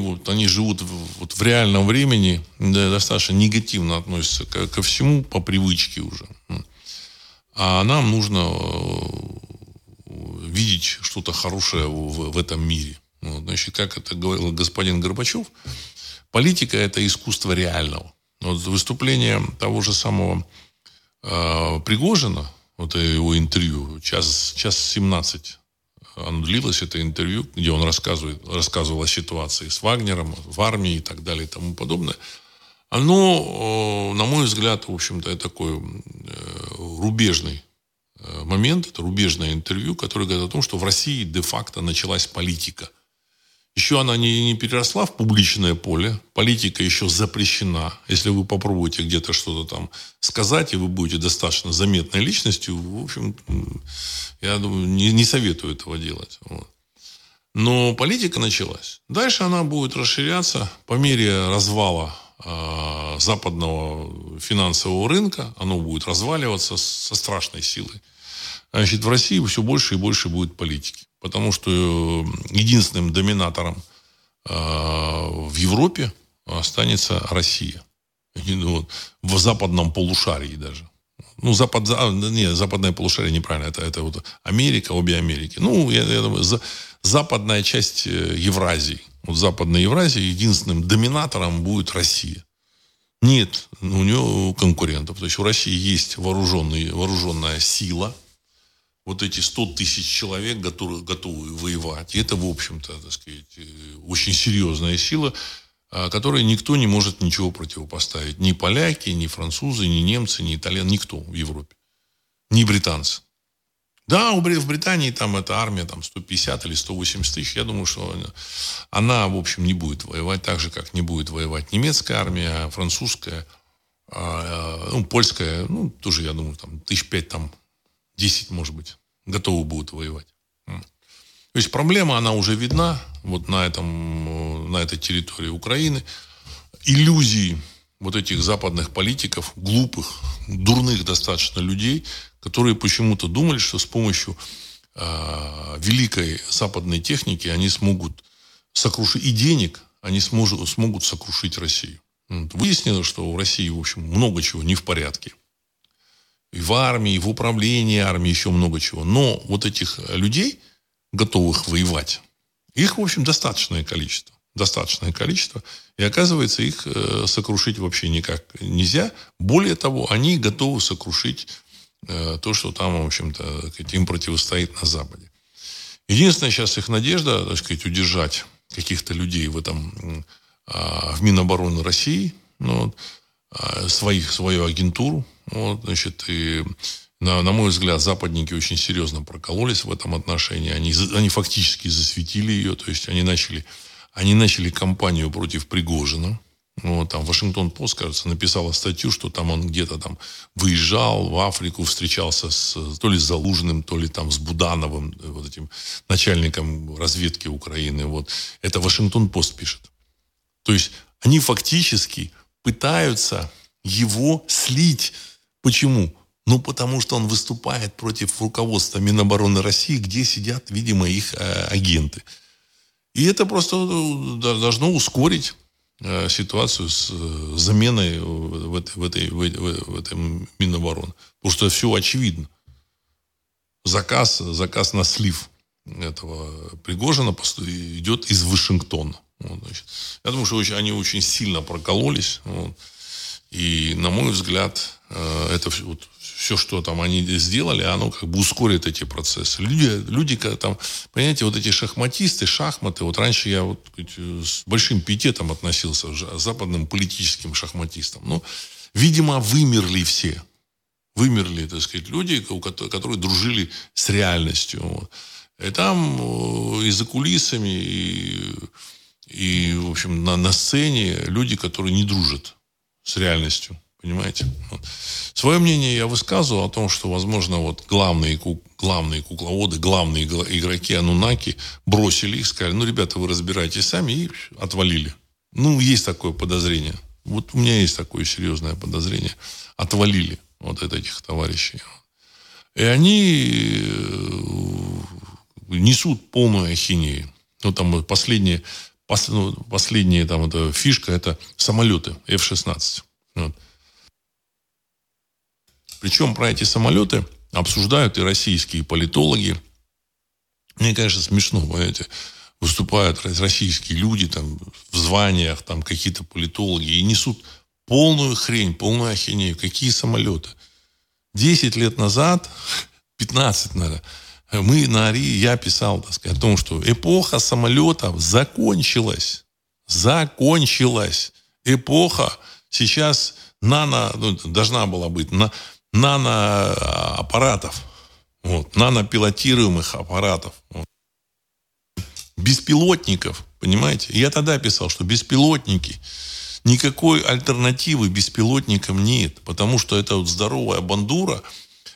живут в реальном времени, да, достаточно негативно относятся ко всему по привычке уже. А нам нужно видеть что-то хорошее в этом мире. Вот. Значит, как это говорил господин Горбачев, политика – это искусство реального. Вот выступление того же самого Пригожина, вот его интервью, час 17, оно длилось, это интервью, где он рассказывал о ситуации с Вагнером, в армии и так далее и тому подобное. Оно, на мой взгляд, в общем-то, такой рубежный момент, это рубежное интервью, которое говорит о том, что в России де-факто началась политика. Еще она не переросла в публичное поле, политика еще запрещена. Если вы попробуете где-то что-то там сказать, и вы будете достаточно заметной личностью, в общем, я думаю, не советую этого делать. Вот. Но политика началась. Дальше она будет расширяться по мере развала западного финансового рынка. Оно будет разваливаться со страшной силой. Значит, в России все больше и больше будет политики. Потому что единственным доминатором в Европе останется Россия. Вот. В западном полушарии даже. Ну, западное полушарие неправильно. Это вот Америка, обе Америки. Ну, я думаю, западная часть Евразии. Вот в Западной Евразии единственным доминатором будет Россия. Нет у нее конкурентов. То есть у России есть вооруженная сила. Вот эти 100 тысяч человек готовы воевать. И это, в общем-то, так сказать, очень серьезная сила, которой никто не может ничего противопоставить. Ни поляки, ни французы, ни немцы, ни итальянцы. Никто в Европе. Ни британцы. Да, в Британии там эта армия там, 150 или 180 тысяч. Я думаю, что она, в общем, не будет воевать так же, как не будет воевать немецкая армия, французская, польская. Ну, тоже, я думаю, там 5 тысяч там 10, может быть, готовы будут воевать. То есть проблема, она уже видна вот на этой территории Украины. Иллюзии вот этих западных политиков, глупых, дурных достаточно людей, которые почему-то думали, что с помощью великой западной техники они смогут сокрушить, и денег они смогут сокрушить Россию. Выяснилось, что в России, в общем, много чего не в порядке. И в армии, и в управлении армии, еще много чего. Но вот этих людей, готовых воевать, их, в общем, достаточное количество. Достаточное количество. И, оказывается, их сокрушить вообще никак нельзя. Более того, они готовы сокрушить то, что там, в общем-то, им противостоит на Западе. Единственная сейчас их надежда, так сказать, удержать каких-то людей в Минобороны России, своих, свою агентуру. Вот, значит, и На мой взгляд, западники очень серьезно прокололись в этом отношении. Они фактически засветили ее. То есть, они начали кампанию против Пригожина. Ну, там Вашингтон-Пост, кажется, написала статью, что там он где-то там выезжал в Африку, встречался с то ли с Залужным, то ли там с Будановым, вот этим начальником разведки Украины. Вот. Это Вашингтон-Пост пишет. То есть они фактически пытаются его слить. Почему? Ну, потому что он выступает против руководства Минобороны России, где сидят, видимо, их агенты. И это просто должно ускорить ситуацию с заменой в этой Минобороны. Потому что все очевидно. Заказ на слив этого Пригожина идет из Вашингтона. Вот, я думаю, что они очень сильно прокололись. Вот. И, на мой взгляд, это вот все, что там они сделали, оно как бы ускорит эти процессы. Люди там, понимаете, вот эти шахматисты, шахматы, вот раньше я вот с большим пиететом относился к западным политическим шахматистам. Ну, видимо, вымерли все. Вымерли, так сказать, люди, которые дружили с реальностью. Вот. И там и за кулисами, и в общем, на сцене люди, которые не дружат с реальностью. Понимаете? Вот. Свое мнение я высказывал о том, что, возможно, вот главные кукловоды, главные игроки Анунаки бросили их, сказали, ну, ребята, вы разбирайтесь сами, и отвалили. Ну, есть такое подозрение. Вот у меня есть такое серьезное подозрение. Отвалили вот этих товарищей. И они несут полную ахинею. Ну, там последняя там эта фишка, это самолеты F-16. Вот. Причем про эти самолеты обсуждают и российские политологи. Мне, конечно, смешно, понимаете, выступают российские люди там, в званиях, там, какие-то политологи, и несут полную хрень, полную ахинею. Какие самолеты? 10 лет назад, 15, наверное, я писал, так сказать, о том, что эпоха самолетов закончилась. Закончилась. Эпоха сейчас должна была быть наноаппаратов, вот, нанопилотируемых аппаратов, вот. Беспилотников, понимаете? Я тогда писал, что беспилотники, никакой альтернативы беспилотникам нет, потому что это вот здоровая бандура,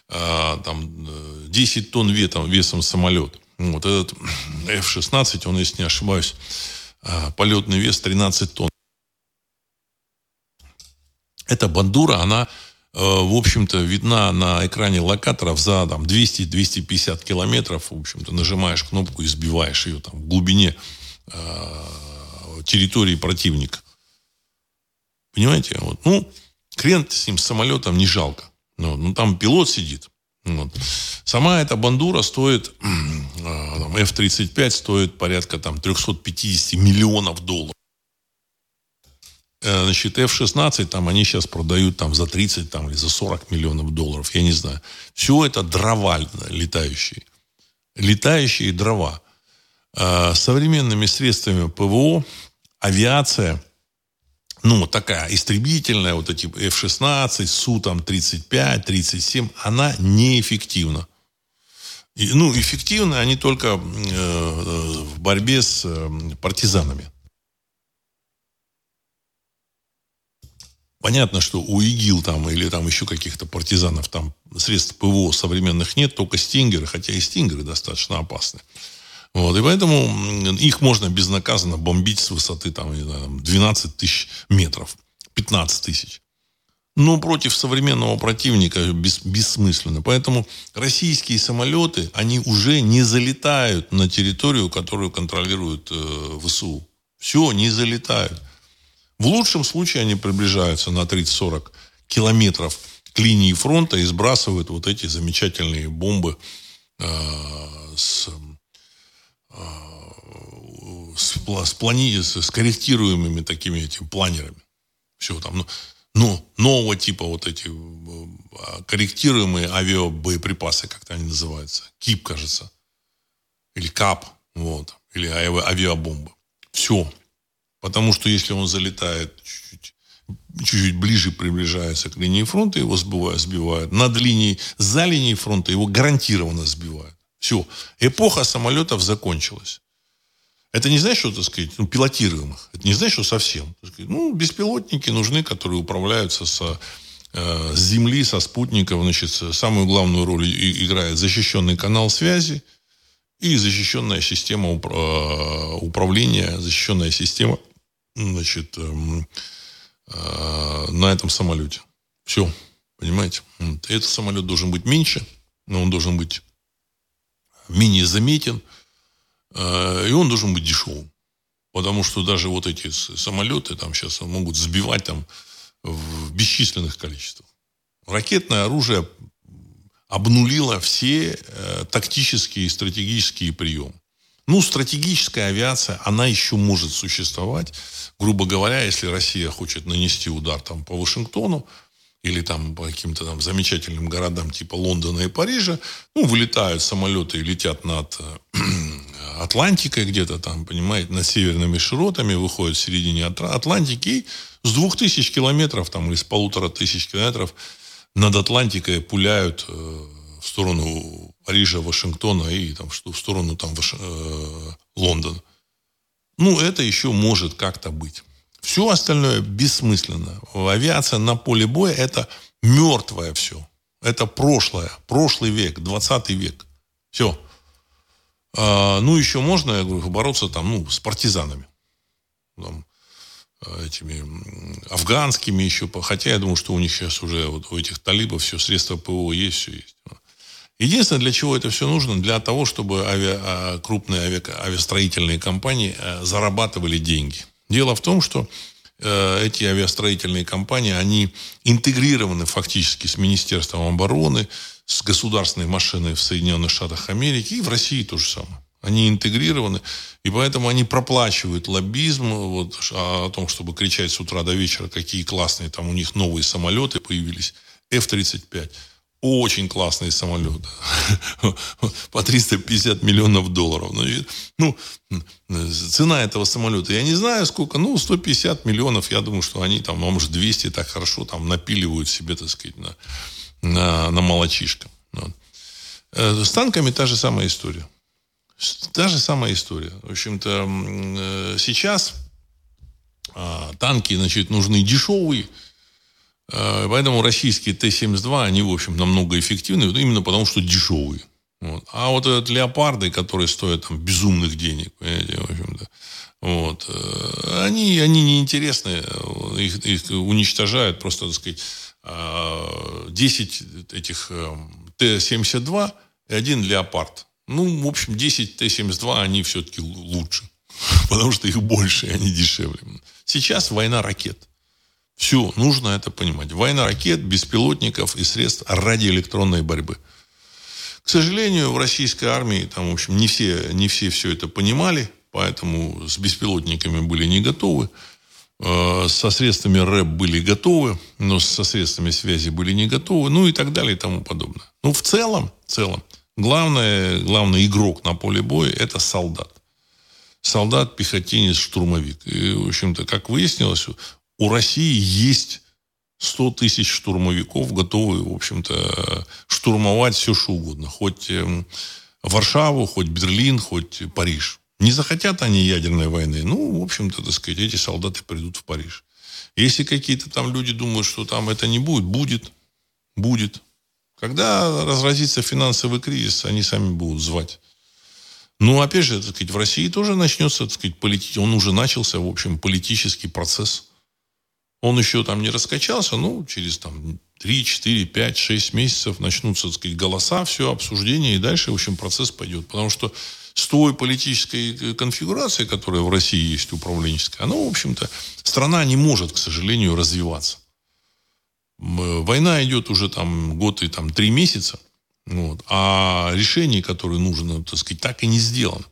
там, 10 тонн весом самолет. Вот этот F-16, он, если не ошибаюсь, полетный вес 13 тонн. Эта бандура, она, в общем-то, видна на экране локаторов за там, 200-250 километров. В общем-то, нажимаешь кнопку и сбиваешь ее там, в глубине территории противника. Понимаете? Вот. Ну, хрен с ним, с самолетом не жалко. Ну, там пилот сидит. Вот. Сама эта бандура стоит, там, F-35 стоит порядка там, 350 миллионов $350 миллионов. Значит, F-16 там, они сейчас продают там, за 30 там, или за 40 миллионов $40 миллионов. Я не знаю. Все это дрова летающие. Летающие дрова. Современными средствами ПВО авиация, ну, такая истребительная, вот эти F-16, Су-35, 37, она неэффективна. И, ну, эффективны они только в борьбе с партизанами. Понятно, что у ИГИЛ там, или там еще каких-то партизанов там средств ПВО современных нет, только стингеры, хотя и стингеры достаточно опасны. Вот, и поэтому их можно безнаказанно бомбить с высоты там, 12 тысяч метров, 15 тысяч. Но против современного противника бессмысленно. Поэтому российские самолеты, они уже не залетают на территорию, которую контролируют ВСУ. Все, не залетают. В лучшем случае они приближаются на 30-40 километров к линии фронта и сбрасывают вот эти замечательные бомбы с корректируемыми такими этими планерами. Все там. Ну, нового типа вот эти корректируемые авиабоеприпасы, как-то они называются. КИП, кажется. Или КАП. Вот. Или авиабомбы. Все. Потому что если он залетает чуть-чуть чуть-чуть ближе приближается к линии фронта, его сбивают. Над линией, за линией фронта его гарантированно сбивают. Все. Эпоха самолетов закончилась. Это не значит, что, так сказать, пилотируемых. Это не значит, что совсем. Беспилотники нужны, которые управляются с земли, со спутников. Значит, самую главную роль играет защищенный канал связи и защищенная система управления, защищенная система, значит, на этом самолете. Все. Понимаете? Этот самолет должен быть меньше, но он должен быть менее заметен. И он должен быть дешевым. Потому что даже вот эти самолеты там сейчас могут сбивать там в бесчисленных количествах. Ракетное оружие обнулило все тактические и стратегические приемы. Стратегическая авиация, она еще может существовать. Грубо говоря, если Россия хочет нанести удар там по Вашингтону или там по каким-то там замечательным городам типа Лондона и Парижа, вылетают самолеты и летят над Атлантикой где-то там, понимаете, над северными широтами, выходит в середине Атлантики, и с 2000 километров там, или с 1500 километров над Атлантикой пуляют в сторону Парижа, Вашингтона и там, в сторону там, Лондона. Это еще может как-то быть. Все остальное бессмысленно. Авиация на поле боя – это мертвое все. Это прошлое. Прошлый век, 20 век. Все. Еще можно, я говорю, бороться там, с партизанами. Там, этими афганскими еще. Хотя я думаю, что у них сейчас уже вот у этих талибов все, средства ПВО есть, все есть. Единственное, для чего это все нужно, для того, чтобы крупные авиастроительные компании зарабатывали деньги. Дело в том, что эти авиастроительные компании, они интегрированы фактически с Министерством обороны, с государственной машиной в Соединенных Штатах Америки и в России то же самое. Они интегрированы, и поэтому они проплачивают лоббизм о том, чтобы кричать с утра до вечера, какие классные там у них новые самолеты появились. F-35. Очень классные самолеты. По 350 миллионов долларов. Цена этого самолета, я не знаю сколько, 150 миллионов, я думаю, что они там, может, 200 так хорошо там напиливают себе, так сказать, на молочишко. С танками та же самая история. В общем-то, сейчас танки, значит, нужны дешевые. Поэтому российские Т-72, они, в общем, намного эффективны, именно потому, что дешевые. А вот этот леопарды, которые стоят там безумных денег, понимаете, в общем-то, они неинтересны, их уничтожают просто, так сказать, 10 этих Т-72 и один леопард. В общем, 10 Т-72, они все-таки лучше, потому что их больше, и они дешевле. Сейчас война ракет. Все, нужно это понимать. Война ракет, беспилотников и средств радиоэлектронной борьбы. К сожалению, в российской армии там, в общем, не все все это понимали, поэтому с беспилотниками были не готовы. Со средствами РЭБ были готовы, но со средствами связи были не готовы, и так далее и тому подобное. В целом, главный игрок на поле боя – это солдат. Солдат, пехотинец, штурмовик. И, в общем-то, как выяснилось, у России есть 100 тысяч штурмовиков, готовые, в общем-то, штурмовать все, что угодно. Хоть Варшаву, хоть Берлин, хоть Париж. Не захотят они ядерной войны. В общем-то, так сказать, эти солдаты придут в Париж. Если какие-то там люди думают, что там это не будет, будет. Когда разразится финансовый кризис, они сами будут звать. Опять же, так сказать, в России тоже начнется, так сказать, он уже начался, в общем, политический процесс. Он еще там не раскачался, через там, 3, 4, 5, 6 месяцев начнутся, так сказать, голоса, все, обсуждение, и дальше, в общем, процесс пойдет. Потому что с той политической конфигурацией, которая в России есть, управленческая, в общем-то, страна не может, к сожалению, развиваться. Война идет уже там год и там 3 месяца, а решение, которое нужно, так сказать, так и не сделано.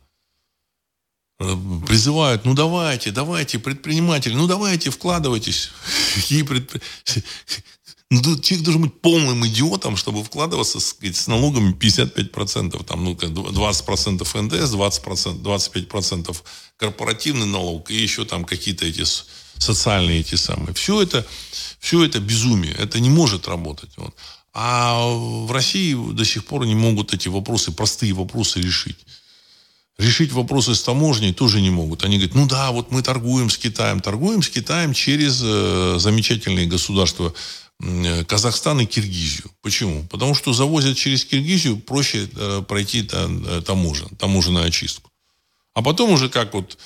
Призывают, давайте, предприниматели, давайте, вкладывайтесь. Человек должен быть полным идиотом, чтобы вкладываться, сказать, с налогами 55%. Там, 20% НДС, 25% корпоративный налог и еще там какие-то эти социальные эти самые. Все это безумие. Это не может работать. Вот. А в России до сих пор не могут эти вопросы, простые вопросы, решить. Решить вопросы с таможней тоже не могут. Они говорят, ну да, вот мы торгуем с Китаем. Торгуем с Китаем через замечательные государства Казахстан и Киргизию. Почему? Потому что завозят через Киргизию, проще пройти таможенную очистку. А потом уже как вот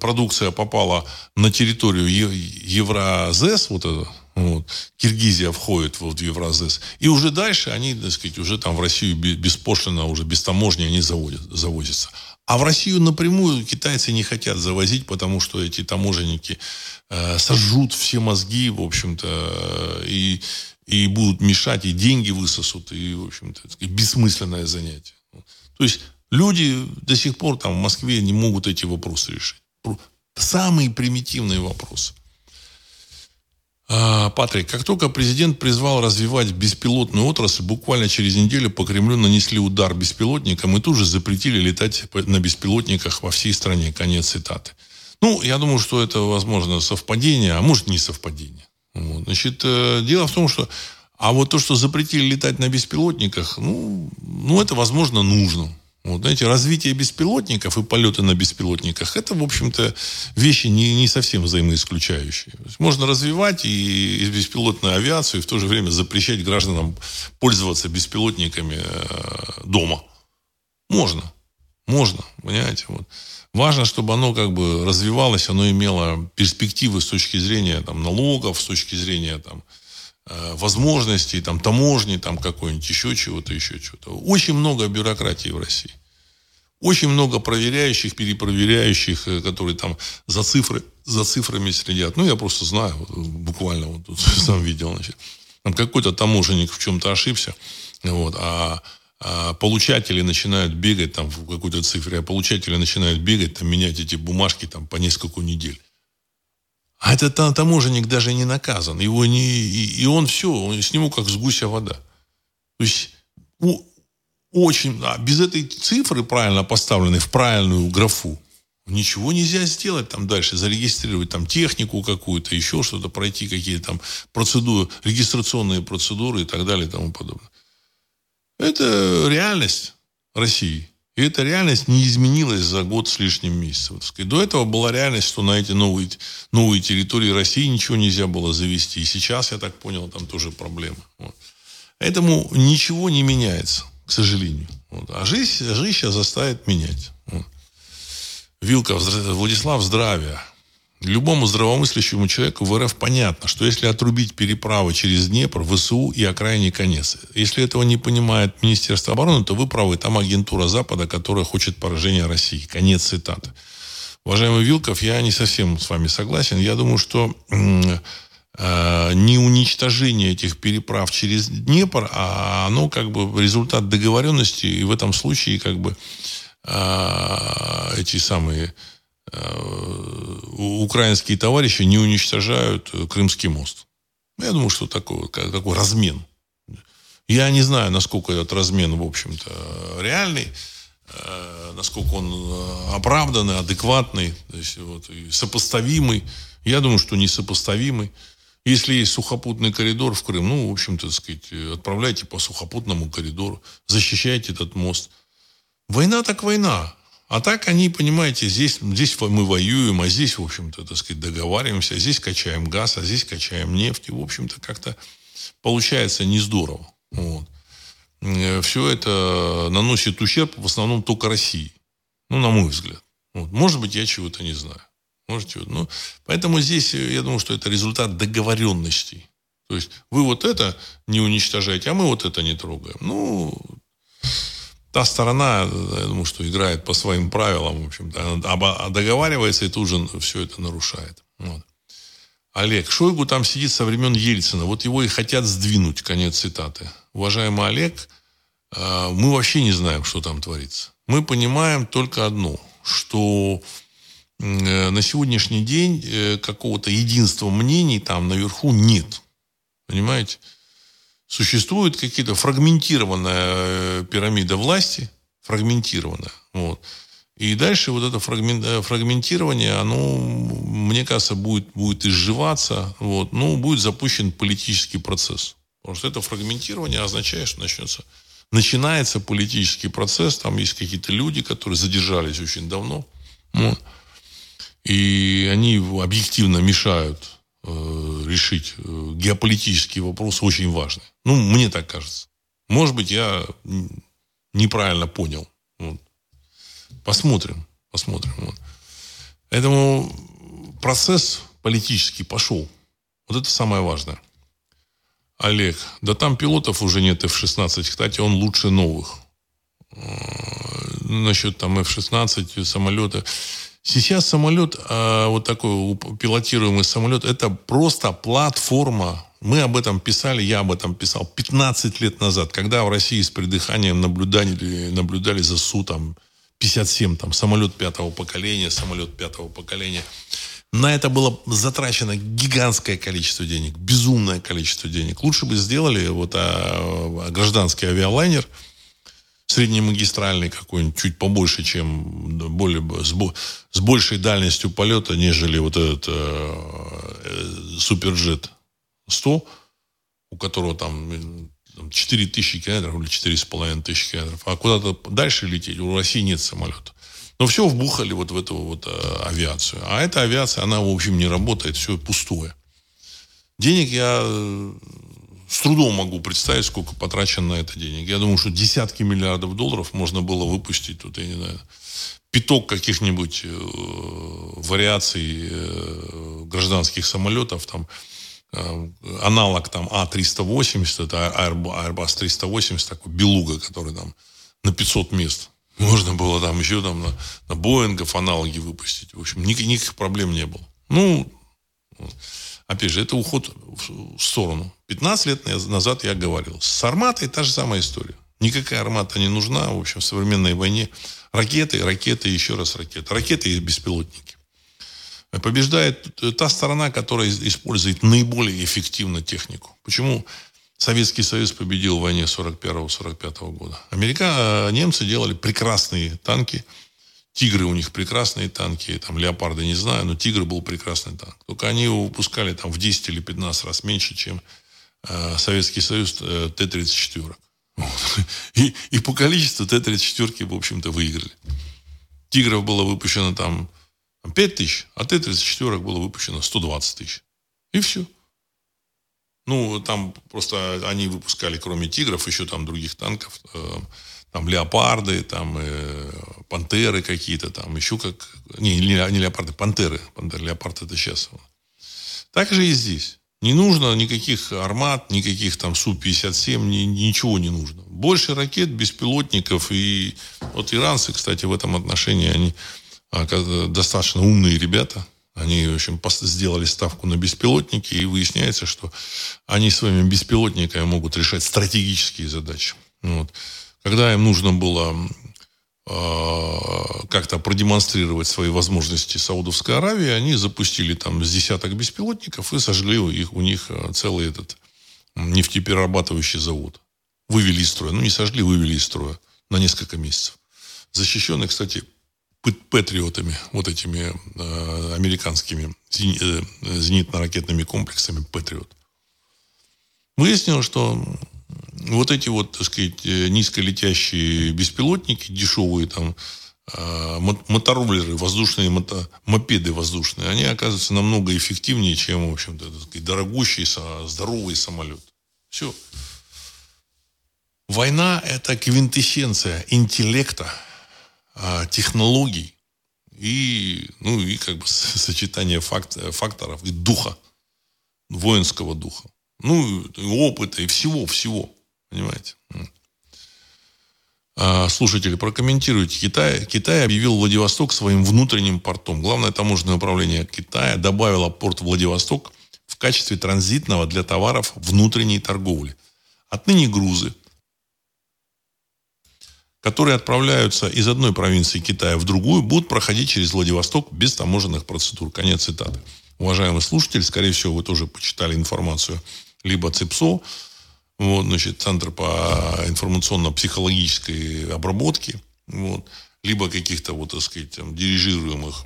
продукция попала на территорию Евразес, вот, Киргизия входит в Евразес, и уже дальше они, так сказать, уже там в Россию беспошлино, уже без таможни они завозятся. А в Россию напрямую китайцы не хотят завозить, потому что эти таможенники сожрут все мозги, в общем-то, и будут мешать, и деньги высосут, и, в общем-то, бессмысленное занятие. То есть люди до сих пор там в Москве не могут эти вопросы решить. Самые примитивные вопросы. Патрик, как только президент призвал развивать беспилотную отрасль, буквально через неделю по Кремлю нанесли удар беспилотникам и тут же запретили летать на беспилотниках во всей стране. Конец цитаты. Ну, я думаю, что это, возможно, совпадение, а может, не совпадение. Вот. Значит, дело в том, что... А вот то, что запретили летать на беспилотниках, ну это, возможно, нужно. Вот, знаете, развитие беспилотников и полеты на беспилотниках, это, в общем-то, вещи не совсем взаимоисключающие. Можно развивать и беспилотную авиацию, и в то же время запрещать гражданам пользоваться беспилотниками дома. Можно, понимаете. Вот. Важно, чтобы оно как бы развивалось, оно имело перспективы с точки зрения там, налогов, с точки зрения там, возможностей, там, таможни, там, какой-нибудь, еще чего-то. Очень много бюрократии в России. Очень много проверяющих, перепроверяющих, которые там за цифрами следят. Ну, я просто знаю, буквально вот тут сам видел, значит. Там какой-то таможенник в чем-то ошибся, вот, а получатели начинают бегать там в какой-то цифре, там, менять эти бумажки там по несколько недель. А этот таможенник даже не наказан. Его не, и он все, он с него как с гуся вода. То есть, без этой цифры, правильно поставленной в правильную графу, ничего нельзя сделать там дальше. Зарегистрировать там технику какую-то, еще что-то, пройти какие-то там процедуры, регистрационные процедуры и так далее и тому подобное. Это реальность России. И эта реальность не изменилась за год с лишним месяцем. До этого была реальность, что на эти новые территории России ничего нельзя было завести. И сейчас, я так понял, там тоже проблема. Вот. Поэтому ничего не меняется, к сожалению. Вот. А жизнь сейчас заставит менять. Вот. Вилков, Владислав, здравия. Любому здравомыслящему человеку в РФ понятно, что если отрубить переправы через Днепр, ВСУ и окраине конец. Если этого не понимает Министерство обороны, то вы правы, там агентура Запада, которая хочет поражения России. Конец цитаты. Уважаемый Вилков, я не совсем с вами согласен. Я думаю, что не уничтожение этих переправ через Днепр, а оно как бы результат договоренности. И в этом случае как бы эти самые... украинские товарищи не уничтожают Крымский мост. Я думаю, что такой размен. Я не знаю, насколько этот размен, в общем-то, реальный, насколько он оправданный, адекватный, то есть, вот, сопоставимый. Я думаю, что несопоставимый. Если есть сухопутный коридор в Крым, в общем-то, так сказать, отправляйте по сухопутному коридору, защищайте этот мост. Война так война. А так они, понимаете, здесь мы воюем, а здесь, в общем-то, так сказать, договариваемся, а здесь качаем газ, а здесь качаем нефть. И, в общем-то, как-то получается не здорово. Вот. Все это наносит ущерб в основном только России. На мой взгляд. Вот. Может быть, я чего-то не знаю. Поэтому здесь, я думаю, что это результат договоренностей. То есть вы вот это не уничтожаете, а мы вот это не трогаем. Та сторона, я думаю, что играет по своим правилам, в общем-то, договаривается и тут же все это нарушает. Вот. Олег. Шойгу там сидит со времен Ельцина. Вот его и хотят сдвинуть. Конец цитаты. Уважаемый Олег, мы вообще не знаем, что там творится. Мы понимаем только одно, что на сегодняшний день какого-то единства мнений там наверху нет. Понимаете? Существует какие-то фрагментированная пирамида власти, вот, И дальше вот это фрагментирование, оно, мне кажется, будет изживаться. Вот. Ну, будет запущен политический процесс. Потому что это фрагментирование означает, что начинается политический процесс. Там есть какие-то люди, которые задержались очень давно. Вот. И они объективно мешают решить геополитические вопросы, очень важные. Ну, мне так кажется. Может быть, я неправильно понял. Вот. Посмотрим. Вот. Поэтому процесс политический пошел. Вот это самое важное. Олег, да там пилотов уже нет F-16. Кстати, он лучше новых. Насчет там F-16, самолета. Сейчас самолет, вот такой пилотируемый самолет, это просто платформа. Мы об этом писали, я об этом писал 15 лет назад, когда в России с придыханием наблюдали за Су-57, самолет пятого поколения. На это было затрачено гигантское количество денег, безумное количество денег. Лучше бы сделали гражданский авиалайнер, среднемагистральный какой-нибудь, чуть побольше, чем с большей дальностью полета, нежели вот этот Суперджет 100, у которого 4000 километров или 4500 километров. А куда-то дальше лететь у России нет самолета. Но все вбухали вот в эту авиацию. А эта авиация, она, в общем, не работает, все пустое. Денег я... С трудом могу представить, сколько потрачено на это денег. Я думаю, что десятки миллиардов долларов можно было выпустить. Тут, я не знаю, пяток каких-нибудь вариаций гражданских самолетов. Аналог А380, это Airbus 380, такой белуга, который на 500 мест. Можно было еще на Боингов аналоги выпустить. В общем, никаких проблем не было. Ну... Опять же, это уход в сторону. 15 лет назад я говорил. С «Арматой» та же самая история. Никакая «Армата» не нужна. В общем, в современной войне ракеты, еще раз ракеты. Ракеты и беспилотники. Побеждает та сторона, которая использует наиболее эффективно технику. Почему Советский Союз победил в войне 1941-1945 года? Немцы делали прекрасные танки. Тигры у них прекрасные танки, леопарды не знаю, но тигр был прекрасный танк. Только они его выпускали в 10 или 15 раз меньше, чем Советский Союз Т-34. И по количеству Т-34, в общем-то, выиграли. Тигров было выпущено 5000, а Т-34 было выпущено 120 000. И все. Ну, просто они выпускали, кроме тигров, еще других танков, леопарды, пантеры какие-то, еще как... Не леопарды, пантеры. Леопард это сейчас. Так же и здесь. Не нужно никаких «Армат», никаких Су-57, ничего не нужно. Больше ракет, беспилотников. И вот иранцы, кстати, в этом отношении, они достаточно умные ребята. Они, в общем, сделали ставку на беспилотники, и выясняется, что они своими беспилотниками могут решать стратегические задачи. Вот. Когда им нужно было как-то продемонстрировать свои возможности Саудовской Аравии, они запустили с десяток беспилотников и сожгли у них целый нефтеперерабатывающий завод. Вывели из строя. Ну, не сожгли, вывели из строя на несколько месяцев. Защищенный, кстати, патриотами, вот этими американскими зенитно-ракетными комплексами «Патриот». Выяснилось, что... Вот эти низколетящие беспилотники, дешевые мотороллеры, воздушные мопеды воздушные, они оказываются намного эффективнее, чем, в общем-то, дорогущий, здоровый самолет. Все. Война – это квинтэссенция интеллекта, технологий и сочетание факторов и духа, воинского духа. Ну, и опыта, и всего. Понимаете? Слушатели, прокомментируйте. Китай объявил Владивосток своим внутренним портом. Главное таможенное управление Китая добавило порт Владивосток в качестве транзитного для товаров внутренней торговли. Отныне грузы, которые отправляются из одной провинции Китая в другую, будут проходить через Владивосток без таможенных процедур. Конец цитаты. Уважаемый слушатель, скорее всего, вы тоже почитали информацию либо ЦИПСО, Центр по информационно-психологической обработке, либо каких-то, вот, так сказать, там, дирижируемых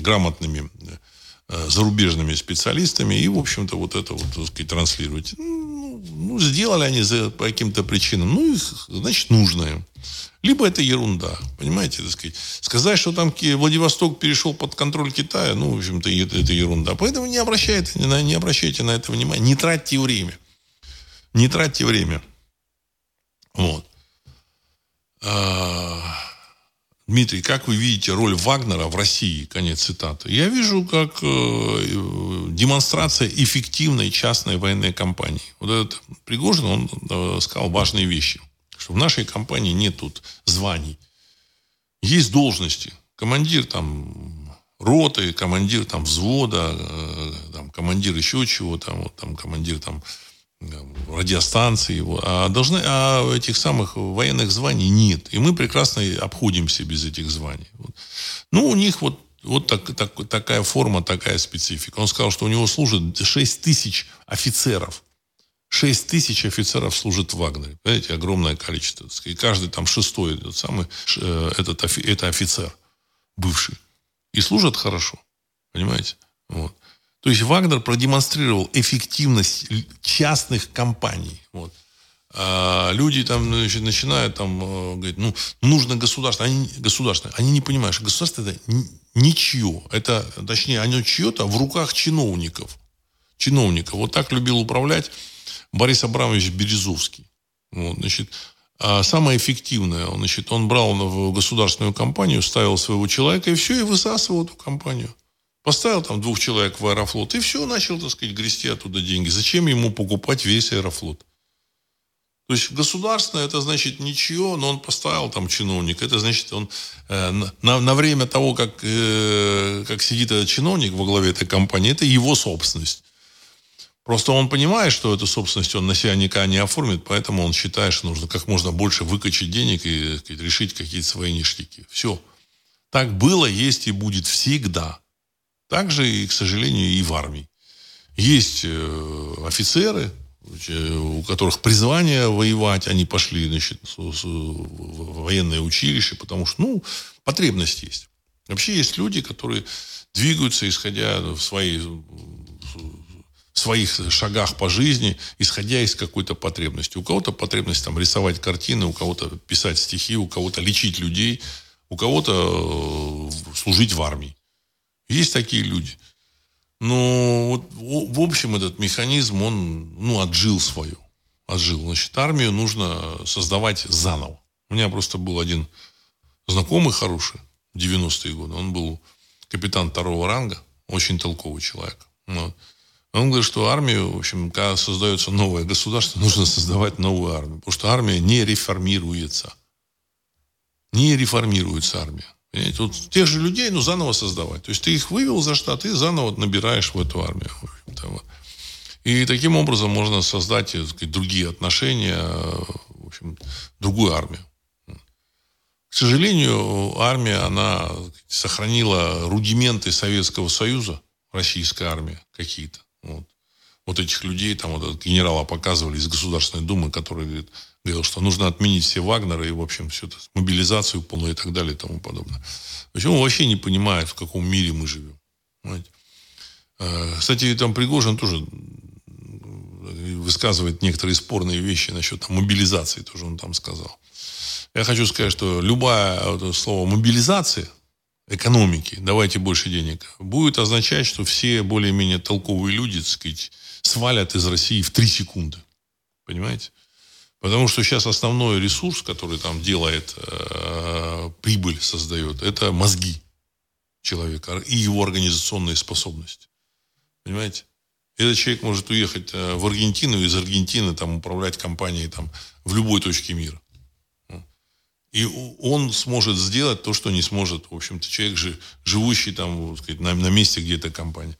грамотными зарубежными специалистами, и, в общем-то, вот это, вот, так сказать, транслировать. Ну, сделали они по каким-то причинам, ну, их, значит, нужно им. Либо это ерунда, понимаете, так сказать. Сказать, что там Владивосток перешел под контроль Китая, ну, в общем-то, это ерунда. Поэтому не обращайте на это внимания, не тратьте время. Не тратьте время. Вот. Дмитрий, как вы видите роль Вагнера в России? Конец цитаты. Я вижу, как демонстрация эффективной частной военной кампании. Вот этот Пригожин, он сказал важные вещи. Что в нашей компании нет тут званий. Есть должности. Командир там роты, командир там взвода, там, командир еще чего, там, вот, там, командир там, радиостанции. Его. А этих самых военных званий нет. И мы прекрасно обходимся без этих званий. Вот. Ну, у них такая форма, такая специфика. Он сказал, что у него служит 6 тысяч офицеров. 6 тысяч офицеров служит в Вагнере. Понимаете, огромное количество. И каждый там шестой это офицер бывший. И служат хорошо. Понимаете? Вот. То есть Вагнер продемонстрировал эффективность частных компаний. Вот. А люди там начинают там, говорить, ну, нужно государство. Они не понимают, что государство это ничье. Это, точнее, оно чье-то в руках чиновников. Вот так любил управлять Борис Абрамович Березовский. Вот, значит, а самое эффективное, он брал в государственную компанию, ставил своего человека, и все, и высасывал эту компанию. Поставил там 2 человек в Аэрофлот, и все, начал, так сказать, грести оттуда деньги. Зачем ему покупать весь Аэрофлот? То есть государственное, это значит ничего, но он поставил там чиновника. Это значит, он на время того, как сидит этот чиновник во главе этой компании, это его собственность. Просто он понимает, что эту собственность он на себя никак не оформит, поэтому он считает, что нужно как можно больше выкачать денег и, так сказать, решить какие-то свои ништяки. Все. Так было, есть и будет всегда. Так же, и, к сожалению, и в армии. Есть офицеры, у которых призвание воевать, они пошли, значит, в военное училище, потому что, ну, потребность есть. Вообще есть люди, которые двигаются, исходя в своих шагах по жизни, исходя из какой-то потребности. У кого-то потребность там рисовать картины, у кого-то писать стихи, у кого-то лечить людей, у кого-то служить в армии. Есть такие люди. Но вот, в общем, этот механизм, он отжил свое. Отжил. Значит, армию нужно создавать заново. У меня просто был один знакомый хороший в 90-е годы. Он был капитан 2-го ранга, очень толковый человек. Вот. Он говорит, что армию, в общем, когда создается новое государство, нужно создавать новую армию. Потому что армия не реформируется. Не реформируется армия. Понимаете? Вот тех же людей, но заново создавать. То есть ты их вывел за штат и заново набираешь в эту армию. И таким образом можно создать, так сказать, другие отношения, в общем, другую армию. К сожалению, армия, она сохранила рудименты Советского Союза, российская армия какие-то. Вот этих людей, там вот генерала показывали из Государственной Думы, который говорил, что нужно отменить все Вагнеры и, в общем, всю эту мобилизацию полную и так далее и тому подобное. То есть он вообще не понимает, в каком мире мы живем. Понимаете? Кстати, там Пригожин тоже высказывает некоторые спорные вещи насчет там мобилизации, тоже он там сказал. Я хочу сказать, что любое слово «мобилизация» экономики, давайте больше денег, будет означать, что все более-менее толковые люди, так сказать, свалят из России в 3 секунды. Понимаете? Потому что сейчас основной ресурс, который там делает прибыль, создает, это мозги человека и его организационные способности. Понимаете? Этот человек может уехать в Аргентину, из Аргентины там управлять компанией там в любой точке мира. И он сможет сделать то, что не сможет, в общем-то, человек же, живущий там, так сказать, на месте, где эта компания.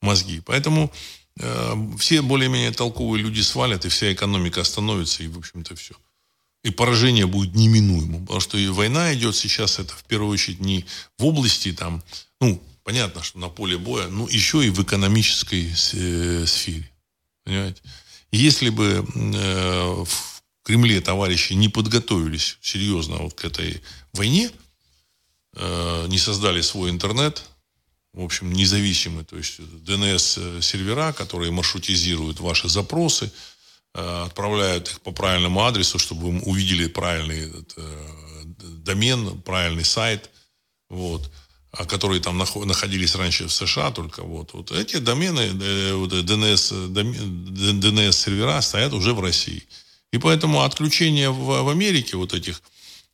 Мозги. Поэтому все более-менее толковые люди свалят, и вся экономика остановится, и, в общем-то, все. И поражение будет неминуемо. Потому что и война идет сейчас, это в первую очередь не в области, там, понятно, что на поле боя, но еще и в экономической сфере. Понимаете? Если бы в Кремле товарищи не подготовились серьезно вот к этой войне, не создали свой интернет, в общем, независимый, то есть DNS-сервера, которые маршрутизируют ваши запросы, отправляют их по правильному адресу, чтобы вы увидели правильный домен, правильный сайт, вот, которые там находились раньше в США только. Вот эти домены, DNS-сервера стоят уже в России. И поэтому отключение в Америке вот этих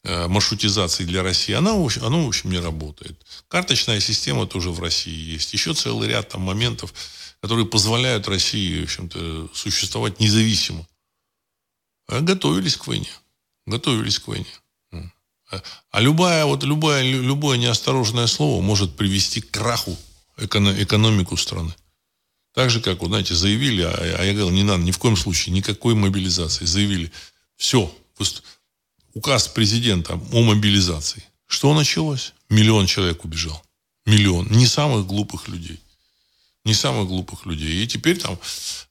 маршрутизаций для России, оно, в общем, не работает. Карточная система тоже в России есть. Еще целый ряд там моментов, которые позволяют России, в общем-то, существовать независимо. Готовились к войне. А любое неосторожное слово может привести к краху экономику страны. Так же, как, знаете, заявили, а я говорил, не надо ни в коем случае, никакой мобилизации. Заявили, все, указ президента о мобилизации. Что началось? 1 миллион человек убежал. 1 миллион. Не самых глупых людей. И теперь там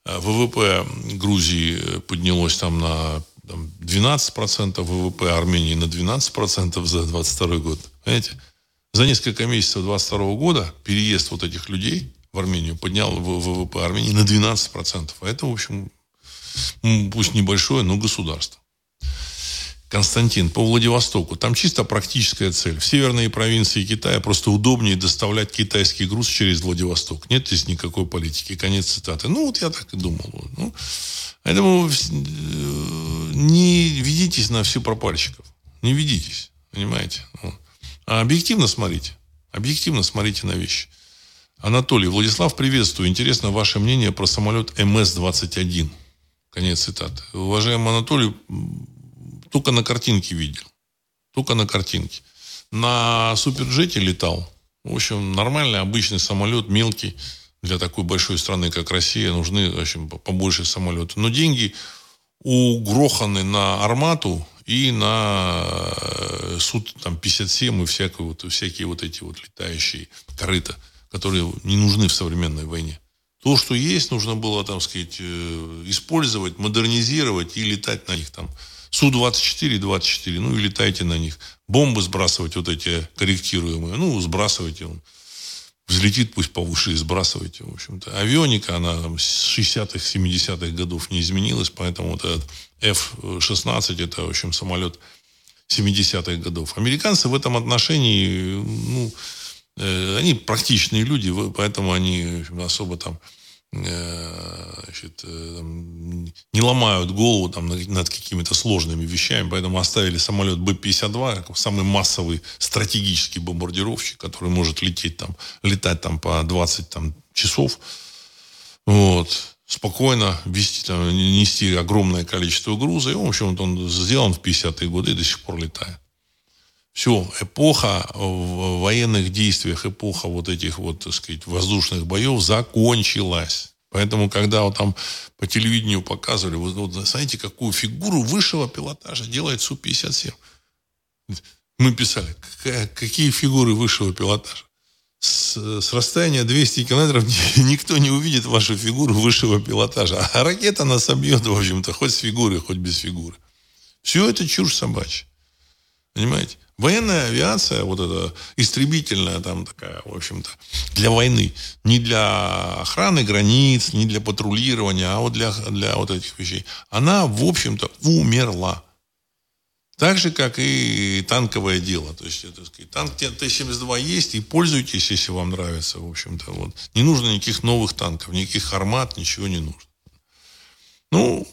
ВВП Грузии поднялось там на 12%, ВВП Армении на 12% за 22 год. Понимаете? За несколько месяцев 22 года переезд вот этих людей в Армению поднял ВВП Армении на 12%. А это, в общем, пусть небольшое, но государство. Константин, по Владивостоку. Там чисто практическая цель. В северные провинции Китая просто удобнее доставлять китайский груз через Владивосток. Нет здесь никакой политики. Конец цитаты. Я так и думал. Поэтому не ведитесь на всю пропальщиков. Не ведитесь. Понимаете? А объективно смотрите. На вещи. Анатолий, Владислав, приветствую. Интересно ваше мнение про самолет МС-21. Конец цитаты. Уважаемый Анатолий, только на картинке видел. На суперджете летал. В общем, нормальный, обычный самолет, мелкий. Для такой большой страны, как Россия, нужны, в общем, побольше самолетов. Но деньги угроханы на «Армату» и на Су-57 и всякие вот эти вот летающие корыта, которые не нужны в современной войне. То, что есть, нужно было, там сказать, использовать, модернизировать и летать на них там. Су-24, и летайте на них. Бомбы сбрасывать вот эти корректируемые, сбрасывайте. Взлетит, пусть повыше, и сбрасывайте. В общем-то, авионика, она там, с 60-х, 70-х годов не изменилась, поэтому вот этот F-16, это, в общем, самолет 70-х годов. Американцы в этом отношении, они практичные люди, поэтому они особо там не ломают голову там, над какими-то сложными вещами, поэтому оставили самолет Б-52, самый массовый стратегический бомбардировщик, который может летать по 20 часов, спокойно нести огромное количество груза, и, в общем, он сделан в 50-е годы и до сих пор летает. Все, эпоха в военных действиях, эпоха вот этих вот, так сказать, воздушных боев закончилась. Поэтому, когда там по телевидению показывали, знаете, какую фигуру высшего пилотажа делает Су-57. Мы писали, какие фигуры высшего пилотажа. С расстояния 200 километров никто не увидит вашу фигуру высшего пилотажа. А ракета нас собьет, в общем-то, хоть с фигурой, хоть без фигуры. Все это чушь собачья. Понимаете? Военная авиация, вот эта истребительная там такая, в общем-то, для войны. Не для охраны границ, не для патрулирования, а вот для вот этих вещей. Она, в общем-то, умерла. Так же, как и танковое дело. То есть, так сказать, танк Т-72 есть, и пользуйтесь, если вам нравится, в общем-то. Вот. Не нужно никаких новых танков, никаких «Армат», ничего не нужно.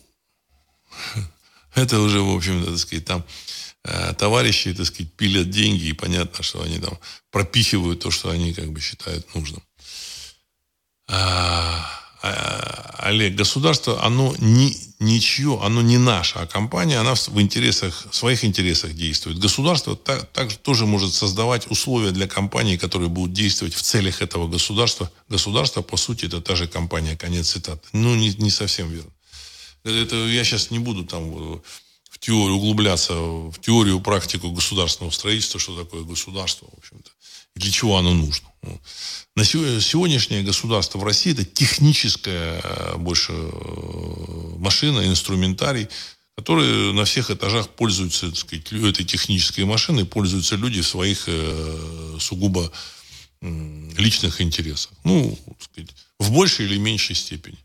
Это уже, в общем-то, так сказать, там товарищи, так сказать, пилят деньги, и понятно, что они там пропихивают то, что они как бы считают нужным. Олег, государство, оно ничье, оно не наше, а компания, она в своих интересах действует. Государство также тоже может создавать условия для компаний, которые будут действовать в целях этого государства. Государство, по сути, это та же компания, конец цитаты. Не совсем верно. Это я сейчас не буду там углубляться в теорию, практику государственного строительства, что такое государство, в общем-то, и для чего оно нужно. На сегодняшнее государство в России это техническая больше машина, инструментарий, которые на всех этажах пользуются, так сказать, этой технической машиной, пользуются люди в своих сугубо личных интересах. Ну, так сказать, в большей или меньшей степени.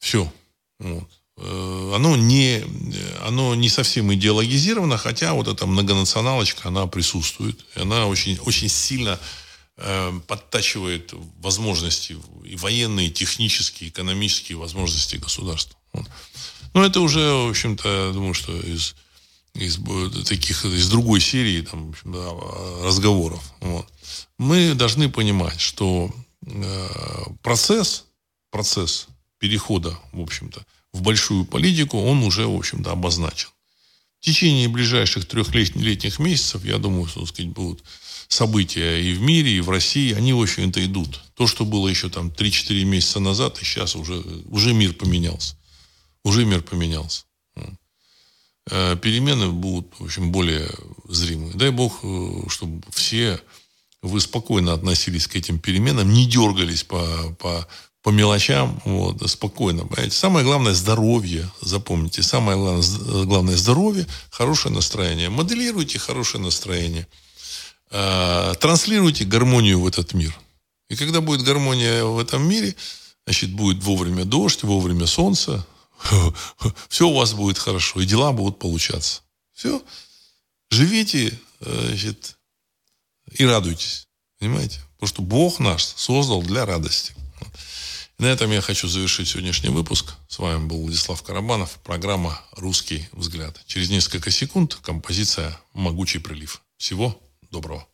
Все. Вот. Оно не совсем идеологизировано, хотя вот эта многонационалочка, она присутствует. И она очень, очень сильно подтачивает возможности и военные, и технические, и экономические возможности государства. Вот. Но это уже, в общем-то, я думаю, что из другой серии там, разговоров. Вот. Мы должны понимать, что процесс перехода, в общем-то, в большую политику, он уже, в общем-то, обозначен. В течение ближайших 3 летних месяцев, я думаю, что, так сказать, будут события и в мире, и в России, они, в общем-то, идут. То, что было еще там 3-4 месяца назад, и сейчас уже мир поменялся. Уже мир поменялся. Перемены будут, в общем, более зримые. Дай бог, чтобы все вы спокойно относились к этим переменам, не дергались по мелочам, вот, спокойно. Понимаете? Самое главное – здоровье, запомните. Самое главное – здоровье, хорошее настроение. Моделируйте хорошее настроение. Транслируйте гармонию в этот мир. И когда будет гармония в этом мире, значит, будет вовремя дождь, вовремя солнце. Все у вас будет хорошо, и дела будут получаться. Все. Живите, значит, и радуйтесь. Понимаете? Потому что Бог наш создал для радости. На этом я хочу завершить сегодняшний выпуск. С вами был Владислав Карабанов. Программа «Русский взгляд». Через несколько секунд композиция «Могучий прилив». Всего доброго.